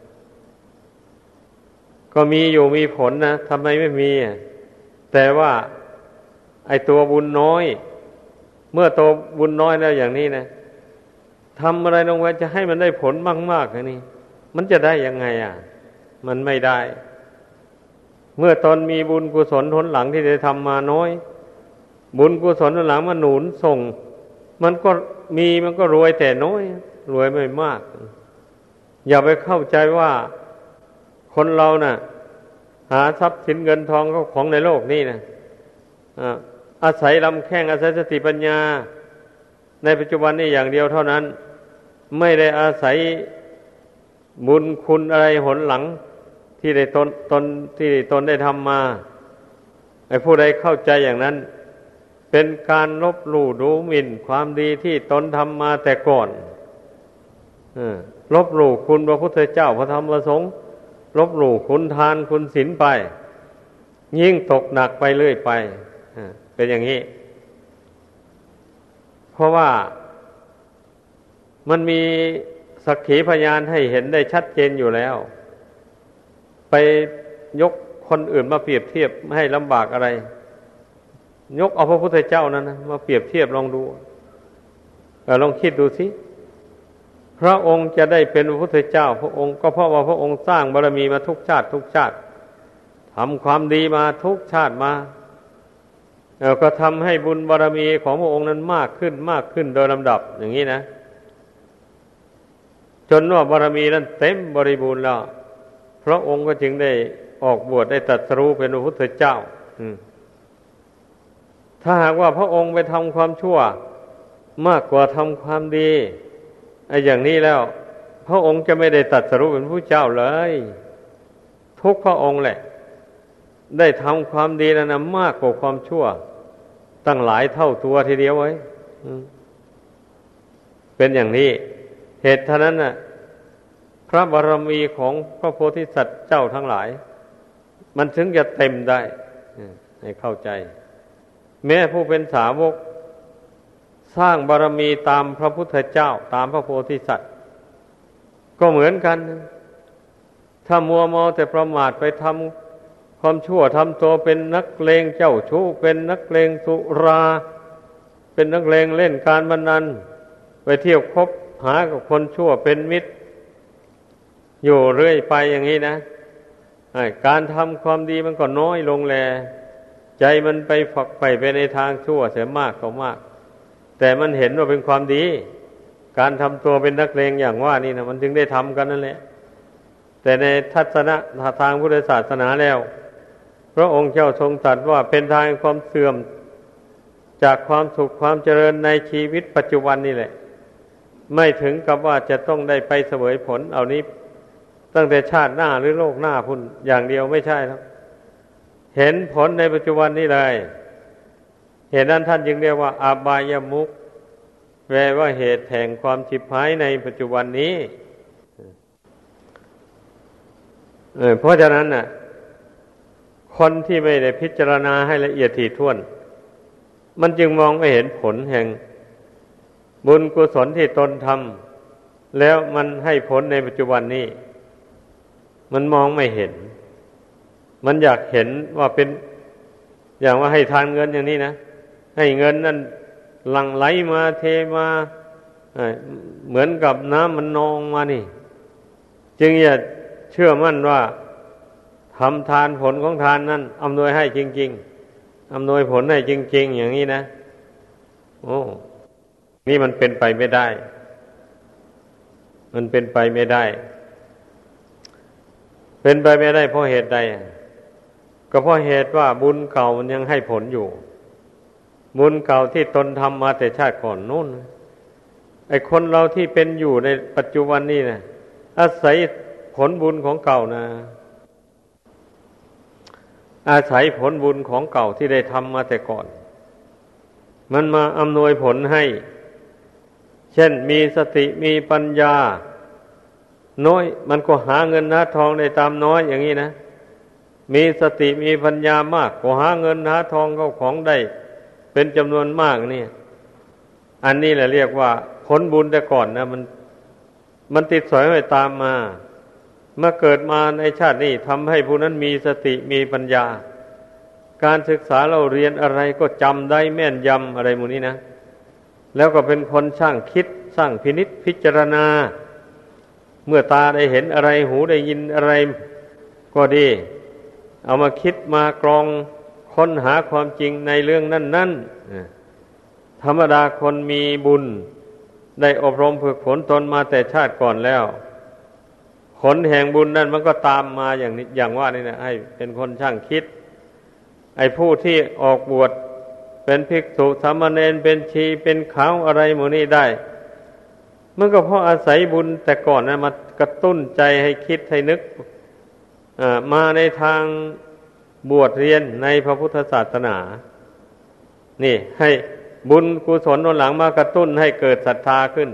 ก็มีอยู่มีผลนะทำไมไม่มีแต่ว่าไอ้ตัวบุญน้อยเมื่อตัวบุญน้อยแล้วอย่างนี้นะทำอะไรลงไปจะให้มันได้ผลมากๆอันนี้มันจะได้ยังไงอ่ะมันไม่ได้เมื่อตนมีบุญกุศลหนหลังที่ได้ทำมาน้อยบุญกุศลหนหลังมันหนุนส่งมันก็มีมันก็รวยแต่น้อยรวยไม่มากอย่าไปเข้าใจว่าคนเราน่ะหาทรัพย์สินเงินทองของในโลกนี่นะอาศัยลำแข้งอาศัยสติปัญญาในปัจจุบันนี่อย่างเดียวเท่านั้นไม่ได้อาศัยบุญคุณอะไรหนหลังที่ได้ตนตนที่ตนได้ทำมาไอ้ผู้ใดเข้าใจอย่างนั้นเป็นการลบหลู่ดูหมิ่นความดีที่ตนทำมาแต่ก่อนลบหลู่คุณพระพุทธเจ้าพระธรรมพระสงฆ์ลบหลู่คุณทานคุณศีลไปยิ่งตกหนักไปเรื่อยไปเป็นอย่างนี้เพราะว่ามันมีสักขีพยานให้เห็นได้ชัดเจนอยู่แล้วไปยกคนอื่นมาเปรียบเทียบให้ลำบากอะไรยกเอาพระพุทธเจ้านั้นนะมาเปรียบเทียบลองดูลองคิดดูสิพระองค์จะได้เป็นพระพุทธเจ้าพระองค์ก็เพราะว่าพระองค์สร้างบารมีมาทุกชาติทุกชาติทำความดีมาทุกชาติมาแล้วก็ทำให้บุญบารมีของพระองค์นั้นมากขึ้นมากขึ้นโดยลำดับอย่างนี้นะจนว่าบารมีนั้นเต็มบริบูรณ์แล้วพระองค์ก็จึงได้ออกบวชได้ตรัสรู้เป็นพระพุทธเจ้าถ้าหากว่าพระองค์ไปทำความชั่วมากกว่าทำความดีไอ้อย่างนี้แล้วพระองค์จะไม่ได้ตรัสรู้เป็นพระเจ้าเลยทุกพระองค์แหละได้ทำความดีนั้นมากกว่าความชั่วตั้งหลายเท่าตัวทีเดียวไว้เป็นอย่างนี้เหตุฉะนั้นน่ะพระบารมีของพระโพธิสัตว์เจ้าทั้งหลายมันถึงจะเต็มได้ให้เข้าใจแม้ผู้เป็นสาวกสร้างบารมีตามพระพุทธเจ้าตามพระโพธิสัตว์ก็เหมือนกันถ้ามัวเมาแต่ประมาทไปทำความชั่วทำตัวเป็นนักเลงเจ้าชู้เป็นนักเลงสุราเป็นนักเลงเล่นการพนันไปเที่ยวคบหากับคนชั่วเป็นมิตรอยู่เรื่อยไปอย่างนี้นะการทำความดีมันก็น้อยลงแลใจมันไปฝักใฝ่ไปในทางชั่วเสียมากก็มากแต่มันเห็นว่าเป็นความดีการทำตัวเป็นนักเลงอย่างว่านี่นะมันจึงได้ทำกันนั่นแหละแต่ในทัศนะทางพุทธศาสนาแล้วพระองค์เจ้าทรงตรัสว่าเป็นทางความเสื่อมจากความสุขความเจริญในชีวิตปัจจุบันนี่แหละไม่ถึงกับว่าจะต้องได้ไปเสวยผลเอานี้ตั้งแต่ชาติหน้าหรือโลกหน้าพุ่นอย่างเดียวไม่ใช่ครับเห็นผลในปัจจุบันนี้เลยเหตุนั้นท่านจึงเรียกว่าอบายมุขแปลว่าเหตุแห่งความฉิบหายในปัจจุบันนี้เออเพราะฉะนั้นน่ะคนที่ไม่ได้พิจารณาให้ละเอียดถี่ถ้วนมันจึงมองไม่เห็นผลแห่งบุญกุศลที่ตนทำแล้วมันให้ผลในปัจจุบันนี้มันมองไม่เห็นมันอยากเห็นว่าเป็นอย่างว่าให้ทานเงินอย่างนี้นะให้เงินนั่นหลั่งไหลมาเทมาเหมือนกับน้ำมันนองมานี่จึงอย่าเชื่อมั่นว่าทำทานผลของทานนั้นอำนวยให้จริงๆอำนวยผลให้จริงๆอย่างนี้นะโอ้นี่มันเป็นไปไม่ได้มันเป็นไปไม่ได้เป็นไปไม่ได้เพราะเหตุใดก็เพราะเหตุว่าบุญเก่ามันยังให้ผลอยู่บุญเก่าที่ตนทำมาแต่ชาติก่อนนู้นไอ้คนเราที่เป็นอยู่ในปัจจุบันนี่นะอาศัยผลบุญของเก่านะอาศัยผลบุญของเก่าที่ได้ทำมาแต่ก่อนมันมาอำนวยผลให้เช่นมีสติมีปัญญาน้อยมันก็หาเงินหาทองได้ตามน้อยอย่างนี้นะมีสติมีปัญญามากก็หาเงินหาทองเข้าของได้เป็นจำนวนมากนี่อันนี้แหละเรียกว่าผลบุญแต่ก่อนนะมันมันติดสอยไว้ตามมา เมื่อเกิดมาในชาตินี้ทำให้ผู้นั้นมีสติมีปัญญาการศึกษาเราเรียนอะไรก็จำได้แม่นยำอะไรหมู่นี้นะแล้วก็เป็นคนช่างคิดช่างพินิจพิจารณาเมื่อตาได้เห็นอะไรหูได้ยินอะไรก็ดีเอามาคิดมากรองค้นหาความจริงในเรื่องนั้นๆธรรมดาคนมีบุญได้อบรมฝึกฝนตนมาแต่ชาติก่อนแล้วผลแห่งบุญนั่นมันก็ตามมาอย่างนี้อย่างว่านี่นะให้เป็นคนช่างคิดไอ้ผู้ที่ออกบวชเป็นภิกษุสามเณรเป็นชีเป็นขาวอะไรหมู่นี้ได้มันก็เพราะอาศัยบุญแต่ก่อนนะมากระตุ้นใจให้คิดให้นึกมาในทางบวชเรียนในพระพุทธศาสนานี่ให้บุญกุศลหนุนหลังมากระตุ้นให้เกิดศรัทธาขึ้น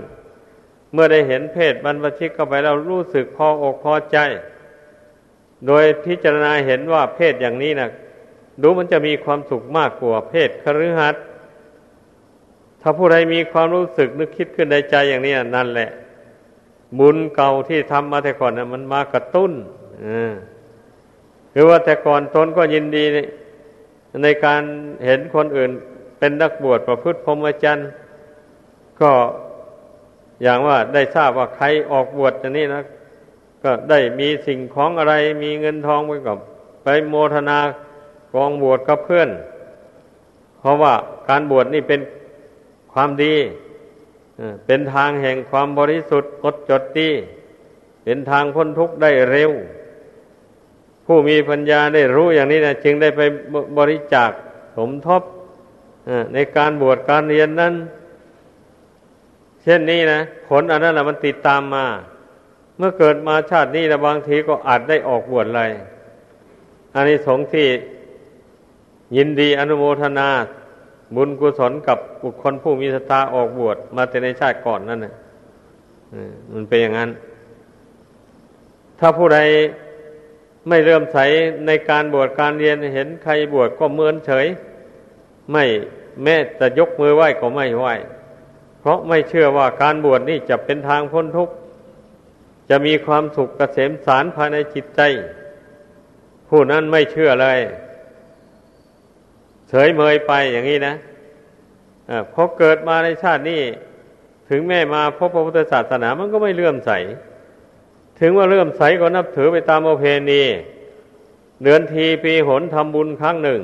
เมื่อได้เห็นเพศบรรพชิตเข้าไปเรารู้สึกพออกพอใจโดยพิจารณาเห็นว่าเพศอย่างนี้นะดูมันจะมีความสุขมากกว่าเพศคฤหัสถ์ถ้าผู้ใดมีความรู้สึกนึกคิดขึ้นในใจอย่างนี้นั่นแหละบุญเก่าที่ทำมาแต่ก่อนนะมันมากระตุ้นคือว่าแต่ก่อนตนก็ยินดีในการเห็นคนอื่นเป็นนักบวชประพฤติพรหมจรรย์ก็อย่างว่าได้ทราบว่าใครออกบวชอย่างนี้นะก็ได้มีสิ่งของอะไรมีเงินทองไปกับไปโมทนากองบวชกับเพื่อนเพราะว่าการบวชนี่เป็นความดีเป็นทางแห่งความบริสุทธิ์อดจดดีเป็นทางพ้นทุกข์ได้เร็วผู้มีปัญญาได้รู้อย่างนี้นะจึงได้ไปบริจาคสมทบในการบวชการเรียนนั้นเช่นนี้นะผลอันนั้นแหละมันติดตามมาเมื่อเกิดมาชาตินี้นะบางทีก็อาจได้ออกบวชเลยอานิสงส์ที่ยินดีอนุโมทนาบุญกุศลกับบุคคลผู้มีศรัทธาออกบวชมาแต่ในชาติก่อนนั่นนะมันเป็นอย่างนั้นถ้าผู้ใดไม่เลื่อมใสในการบวชการเรียนเห็นใครบวชก็เมินเฉยไม่แม้แต่ยกมือไหว้ก็ไม่ไหว้เพราะไม่เชื่อว่าการบวชนี่จะเป็นทางพ้นทุกข์จะมีความสุขเกษมสารภายในจิตใจผู้นั้นไม่เชื่อเลยเฉยเมยไปอย่างนี้นะพอเกิดมาในชาตินี้ถึงแม้มาพบพระพุทธศาสนามันก็ไม่เลื่อมใสถึงว่าเลื่อมใสก็นับถือไปตามประเพณีเดือนทีปีหนทำบุญครั้งหนึ่ง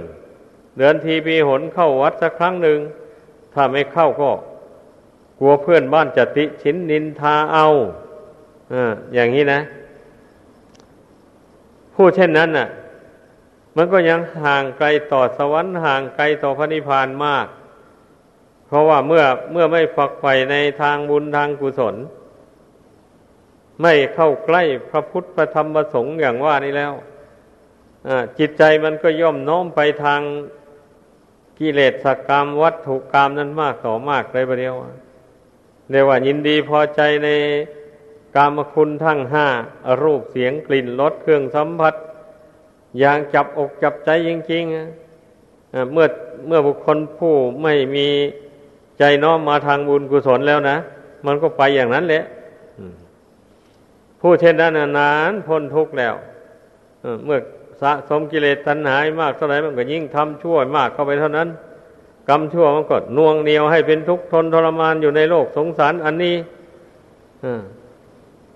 เดือนทีปีหนเข้าวัดสักครั้งหนึ่งถ้าไม่เข้าก็กลัวเพื่อนบ้านจะติฉินนินทาเอาอ่าอย่างนี้นะผู้เช่นนั้นน่ะมันก็ยังห่างไกลต่อสวรรค์ห่างไกลต่อพระนิพพานมากเพราะว่าเมื่อเมื่อไม่ฝักใฝ่ในทางบุญทางกุศลไม่เข้าใกล้พระพุทธพระธรรมพระสงฆ์อย่างว่านี้แล้วอ่าจิตใจมันก็ย่อมน้อมไปทางกิเลสกรรมวัตถุกรรมนั้นมากต่อมากเลยประเดี๋ยวเรียกว่ายินดีพอใจในกามคุณทั้งห้ารูปเสียงกลิ่นรสเครื่องสัมผัสอย่างจับอกจับใจจริงๆเมื่อเมื่อบุคคลผู้ไม่มีใจน้อมมาทางบุญกุศลแล้วนะมันก็ไปอย่างนั้นแหละผู้เช่นนั้นนานพ้นทุกข์แล้วเมื่อสะสมกิเลสตัณหามากเท่าไหร่มันก็ยิ่งทำชั่วมากเข้าไปเท่านั้นกรรมชั่วมันก็น่วงเหนียวให้เป็นทุกข์ทนทรมานอยู่ในโลกสงสารอันนี้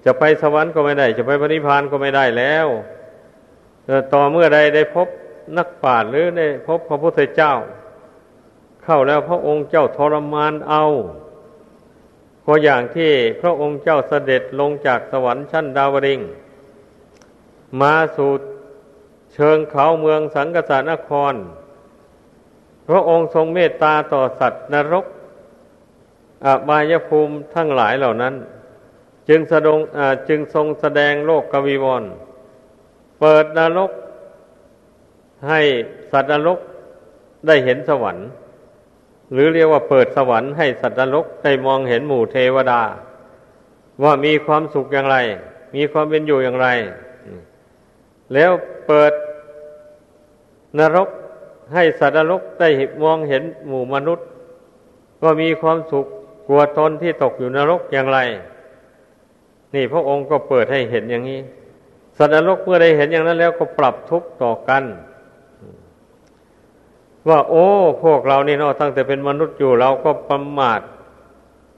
จะไปสวรรค์ก็ไม่ได้จะไปพระนิพพานก็ไม่ได้แล้วต่อเมื่อใดได้พบนักปราชญ์หรือได้พบพระพุทธเจ้าเข้าแล้วพระองค์เจ้าทรมานเอาพออย่างที่พระองค์เจ้าเสด็จลงจากสวรรค์ชั้นดาวดึงส์มาสู่เชิงเขาเมืองสังกสานครพระองค์ทรงเมตตาต่อสัตว์นรกอบายภูมิทั้งหลายเหล่านั้นจึงสะดงจึงทรงแสดงโลกกวิวรเปิดนรกให้สัตว์นรกได้เห็นสวรรค์หรือเรียกว่าเปิดสวรรค์ให้สัตว์นรกได้มองเห็นหมู่เทวดาว่ามีความสุขอย่างไรมีความเป็นอยู่อย่างไรแล้วเปิดนรกให้สัตว์นรกได้มองเห็นหมู่มนุษย์ก็มีความสุขกลัวตนที่ตกอยู่นรกอย่างไรนี่พระองค์ก็เปิดให้เห็นอย่างนี้ สัตว์นรกเมื่อได้เห็นอย่างนั้นแล้วก็ปรับทุกข์ต่อกันว่าโอ้พวกเรานี่เนาะตั้งแต่เป็นมนุษย์อยู่เราก็ประมาท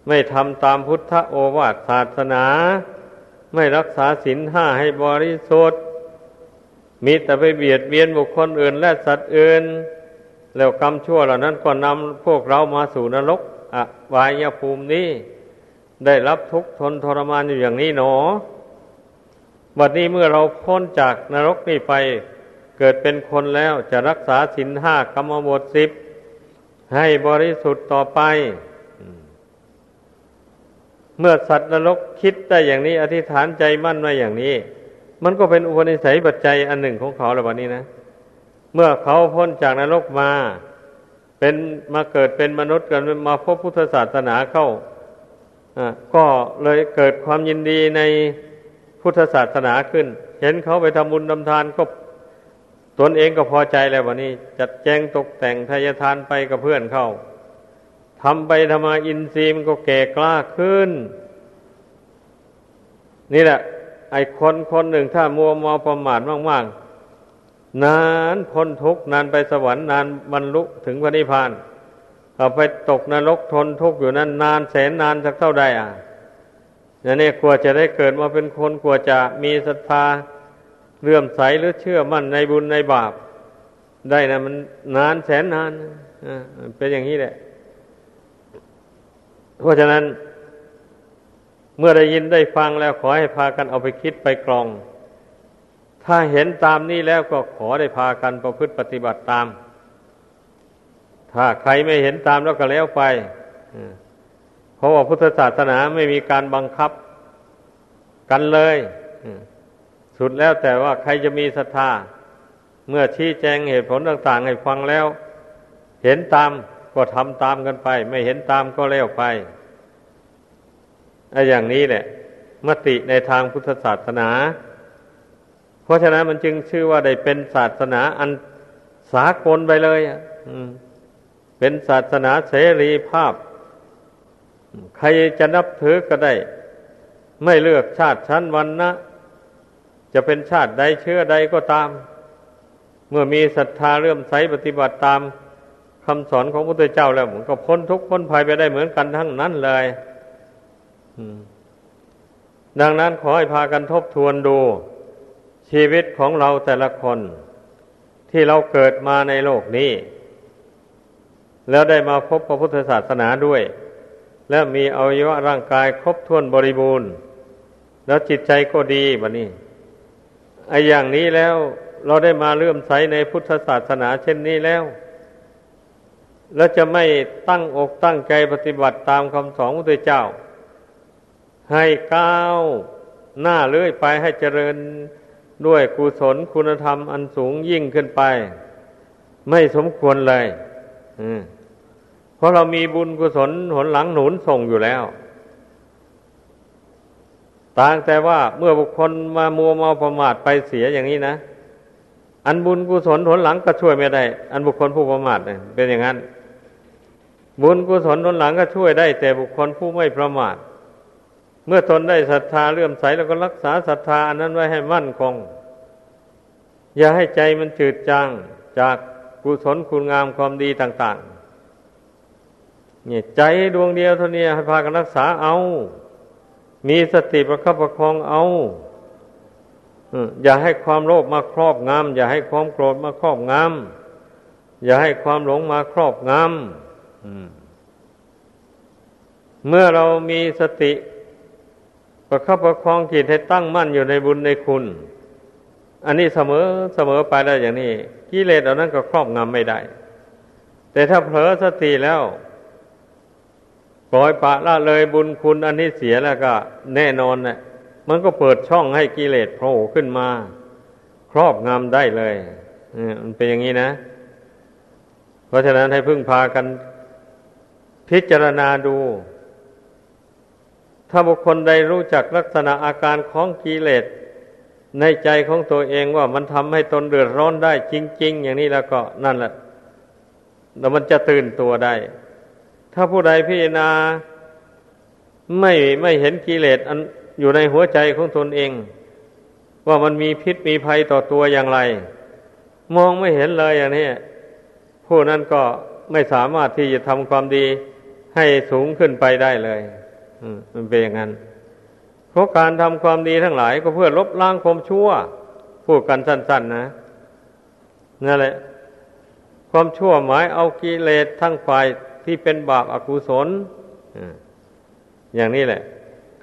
ไม่ทำตามพุทธโอวาทศาสนาไม่รักษาศีลห้าให้บริสุทธิ์มีแต่ไปเบียดเบียนบุคคลอื่นและสัตว์อื่นแล้วกรรมชั่วเหล่านั้นก็นำพวกเรามาสู่นรกอบายภูมินี้ได้รับทุกข์ทนทรมานอยู่อย่างนี้หนอบัดนี้เมื่อเราพ้นจากนรกนี้ไปเกิดเป็นคนแล้วจะรักษาศีลห้ากรรมบทสิบให้บริสุทธิ์ต่อไปเมื่อสัตว์นรกคิดได้อย่างนี้อธิษฐานใจมั่นไว้อย่างนี้มันก็เป็นอุปนิสัยปัจจัยอันหนึ่งของเขาแล้วบัดนี้นะเมื่อเขาพ้นจากนรกมาเป็นมาเกิดเป็นมนุษย์กันมาพบพุทธศาสนาเข้าก็เลยเกิดความยินดีในพุทธศาสนาขึ้นเห็นเขาไปทำบุญทำทานก็ตนเองก็พอใจแล้ววันนี้จัดแจงตกแต่งทายทานไปกับเพื่อนเข้าทำไปทำมาอินทรีย์มันก็แก่กล้าขึ้นนี่แหละไอ้คนคนหนึ่งถ้ามัวเมาประมาทมากๆนานพ้นทุกข์นานไปสวรรค์นานบรรลุถึงพระนิพพานเอาไปตกนรกทนทุกข์อยู่นั้นนานแสนนานสักเท่าใดอ่ะนั่นเองกลัวจะได้เกิดมาเป็นคนกลัวจะมีศรัทธาเลื่อมใสหรือเชื่อมั่นในบุญในบาปได้นะมันนานแสนนานเป็นอย่างนี้แหละเพราะฉะนั้นเมื่อได้ยินได้ฟังแล้วขอให้พากันเอาไปคิดไปกรองถ้าเห็นตามนี้แล้วก็ขอได้พากันประพฤติปฏิบัติตามถ้าใครไม่เห็นตามแล้วก็แล้วไปเพราะว่าพุทธศาสนาไม่มีการบังคับกันเลยสุดแล้วแต่ว่าใครจะมีศรัทธาเมื่อชี้แจงเหตุผลต่างๆให้ฟังแล้วเห็นตามก็ทำตามกันไปไม่เห็นตามก็แล้วไปไอ้อย่างนี้แหละมติในทางพุทธศาสนาเพราะฉะนั้นมันจึงชื่อว่าได้เป็นศาสนาอันสากลไปเลยเป็นศาสนาเสรีภาพใครจะนับถือก็ได้ไม่เลือกชาติชั้นวรรณะจะเป็นชาติใดเชื้อใดก็ตามเมื่อมีศรัทธาเลื่อมใสปฏิบัติตามคำสอนของพระพุทธเจ้าแล้วมันก็พ้นทุกข์พ้นภัยไปได้เหมือนกันทั้งนั้นเลยดังนั้นขอให้พากันทบทวนดูชีวิตของเราแต่ละคนที่เราเกิดมาในโลกนี้แล้วได้มาพบพระพุทธศาสนาด้วยและมีอวัยวะร่างกายครบถ้วนบริบูรณ์แล้วจิตใจก็ดีบัดนี้ไอ้อย่างนี้แล้วเราได้มาเลื่อมใสในพุทธศาสนาเช่นนี้แล้วแล้วจะไม่ตั้งอกตั้งใจปฏิบัติตามคำสอนของพระพุทธเจ้าให้ก้าวหน้าเลื่อยไปให้เจริญด้วยกุศลคุณธรรมอันสูงยิ่งขึ้นไปไม่สมควรเลยเพราะเรามีบุญกุศลหนหลังหนุนส่งอยู่แล้วต่างแต่ว่าเมื่อบุคคลมามัวเมาประมาทไปเสียอย่างนี้นะอันบุญกุศลหนหลังก็ช่วยไม่ได้อันบุคคลผู้ประมาทเนี่ยเป็นอย่างนั้นบุญกุศลหนหลังก็ช่วยได้แต่บุคคลผู้ไม่ประมาทเมื่อตนได้ศรัทธาเลื่อมใสแล้วก็รักษาศรัทธาอันนั้นไว้ให้มั่นคงอย่าให้ใจมันจืดจางจากกุศลคุณงามความดีต่างๆเนี่ยใจดวงเดียวเท่านี้ให้พากันรักษาเอามีสติประคับประคองเอาอย่าให้ความโลภมาครอบงำอย่าให้ความโกรธมาครอบงำอย่าให้ความหลงมาครอบงำเมื่อเรามีสติประคับประคองจิตให้ตั้งมั่นอยู่ในบุญในคุณอันนี้เสมอเสมอไปแล้วอย่างนี้กิเลสเหล่านั้นก็ครอบงำไม่ได้แต่ถ้าเผลอสติแล้วปล่อยปละละเลยบุญคุณอันนี้เสียแล้วก็แน่นอนนะมันก็เปิดช่องให้กิเลสโผล่ขึ้นมาครอบงำได้เลยมันเป็นอย่างนี้นะเพราะฉะนั้นให้พึ่งพากันพิจารณาดูถ้าบุคคลใดรู้จักลักษณะอาการของกิเลสในใจของตัวเองว่ามันทำให้ตนเดือดร้อนได้จริงๆอย่างนี้แล้วก็นั่นแหละแล้วมันจะตื่นตัวได้ถ้าผู้ใดพิจารณาไม่ไม่เห็นกิเลสอันอยู่ในหัวใจของตนเอง ว่ามันมีพิษมีภัยต่อตัวอย่างไรมองไม่เห็นเลยอย่างนี้ผู้นั้นก็ไม่สามารถที่จะทำความดีให้สูงขึ้นไปได้เลยมันเป็นอย่างนั้นเพราะการทำความดีทั้งหลายก็เพื่อลบล้างความชั่วพูดกันสั้นๆนะนั่นแหละความชั่วหมายเอากิเลสทั้งฝ่ายที่เป็นบาปอกุศลอย่างนี้แหละ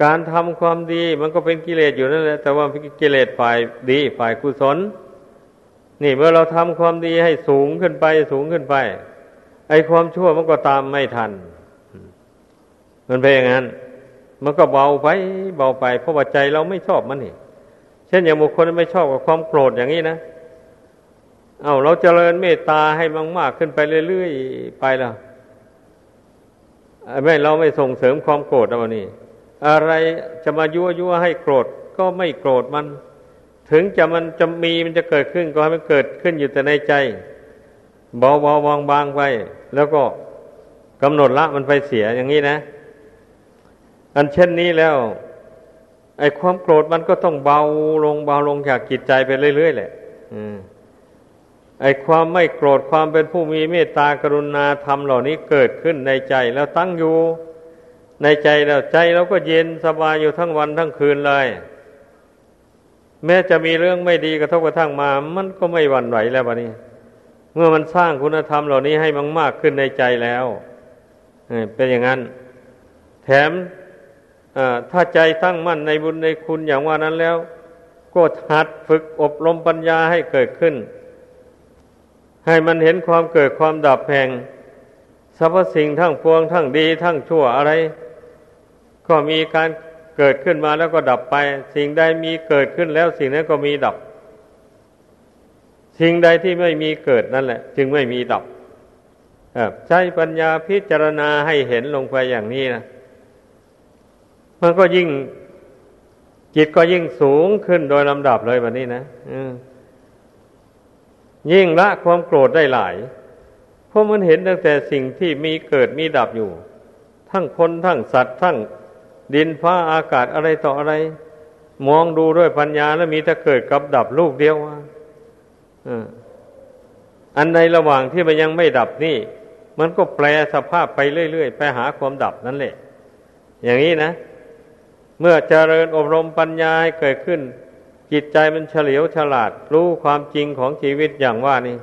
การทำความดีมันก็เป็นกิเลสอยู่นั่นแหละแต่ว่าเป็นกิเลสฝ่ายดีฝ่ายกุศลนี่เมื่อเราทำความดีให้สูงขึ้นไปสูงขึ้นไปไอ้ความชั่วมันก็ตามไม่ทันมันเป็นอย่างนั้นมันก็เบาไปเบาไปเพราะว่าใจเราไม่ชอบมันนี่เช่นอย่างบุคคลไม่ชอบกับความโกรธอย่างนี้นะเอาเราเจริญเมตตาให้มากๆขึ้นไปเรื่อยๆไปแล้วไม่เราไม่ส่งเสริมความโกรธอะไรนี่อะไรจะมายั่วยั่วให้โกรธก็ไม่โกรธมันถึงจะมันจะมีมันจะเกิดขึ้นก็ให้มันเกิดขึ้นอยู่แต่ในใจเบาเบาบางบางไปแล้วก็กำหนดละมันไปเสียอย่างนี้นะอันเช่นนี้แล้วไอ้ความโกรธมันก็ต้องเบาลงเบาลงจากจิตใจไปเรื่อยๆแหละไอ้ความไม่โกรธความเป็นผู้มีเมตตากรุณาธรรมเหล่านี้เกิดขึ้นในใจแล้วตั้งอยู่ในใจแล้วใจเราก็เย็นสบายอยู่ทั้งวันทั้งคืนเลยแม้จะมีเรื่องไม่ดีกระทบกระทั่งมามันก็ไม่หวั่นไหวแล้วบัดนี้เมื่อมันสร้างคุณธรรมเหล่านี้ให้มากๆขึ้นในใจแล้วเป็นอย่างนั้นแถมถ้าใจตั้งมั่นในบุญในคุณอย่างว่านั้นแล้วก็หัดฝึกอบรมปัญญาให้เกิดขึ้นให้มันเห็นความเกิดความดับแห่งสรรพสิ่งทั้งปวงทั้งดีทั้งชั่วอะไรก็มีการเกิดขึ้นมาแล้วก็ดับไปสิ่งใดมีเกิดขึ้นแล้วสิ่งนั้นก็มีดับสิ่งใดที่ไม่มีเกิดนั่นแหละจึงไม่มีดับใช้ปัญญาพิจารณาให้เห็นลงไปอย่างนี้นะมันก็ยิ่งจิตก็ยิ่งสูงขึ้นโดยลำดับเลยแบบนี้นะยิ่งละความโกรธได้หลายเพราะมันเห็นตั้งแต่สิ่งที่มีเกิดมีดับอยู่ทั้งคนทั้งสัตว์ทั้งดินฟ้าอากาศอะไรต่ออะไรมองดูด้วยปัญญาแล้วมีแต่เกิดกับดับลูกเดียวอันในระหว่างที่มันยังไม่ดับนี่มันก็แปรสภาพไปเรื่อยๆไปหาความดับนั่นแหละอย่างนี้นะเมื่อเจริญอบรมปัญญาให้เกิดขึ้นจิตใจมันเฉลียวฉลาดรู้ความจริงของชีวิตอย่างว่านี่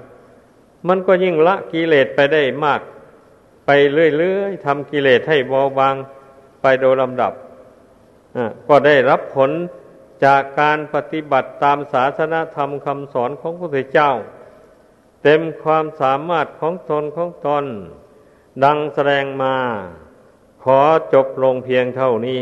มันก็ยิ่งละกิเลสไปได้มากไปเรื่อยๆทำกิเลสให้เบาบางไปโดยลำดับก็ได้รับผลจากการปฏิบัติตามศาสนธรรมคำสอนของพระพุทธเจ้าเต็มความสามารถของตนของตนดังแสดงมาขอจบลงเพียงเท่านี้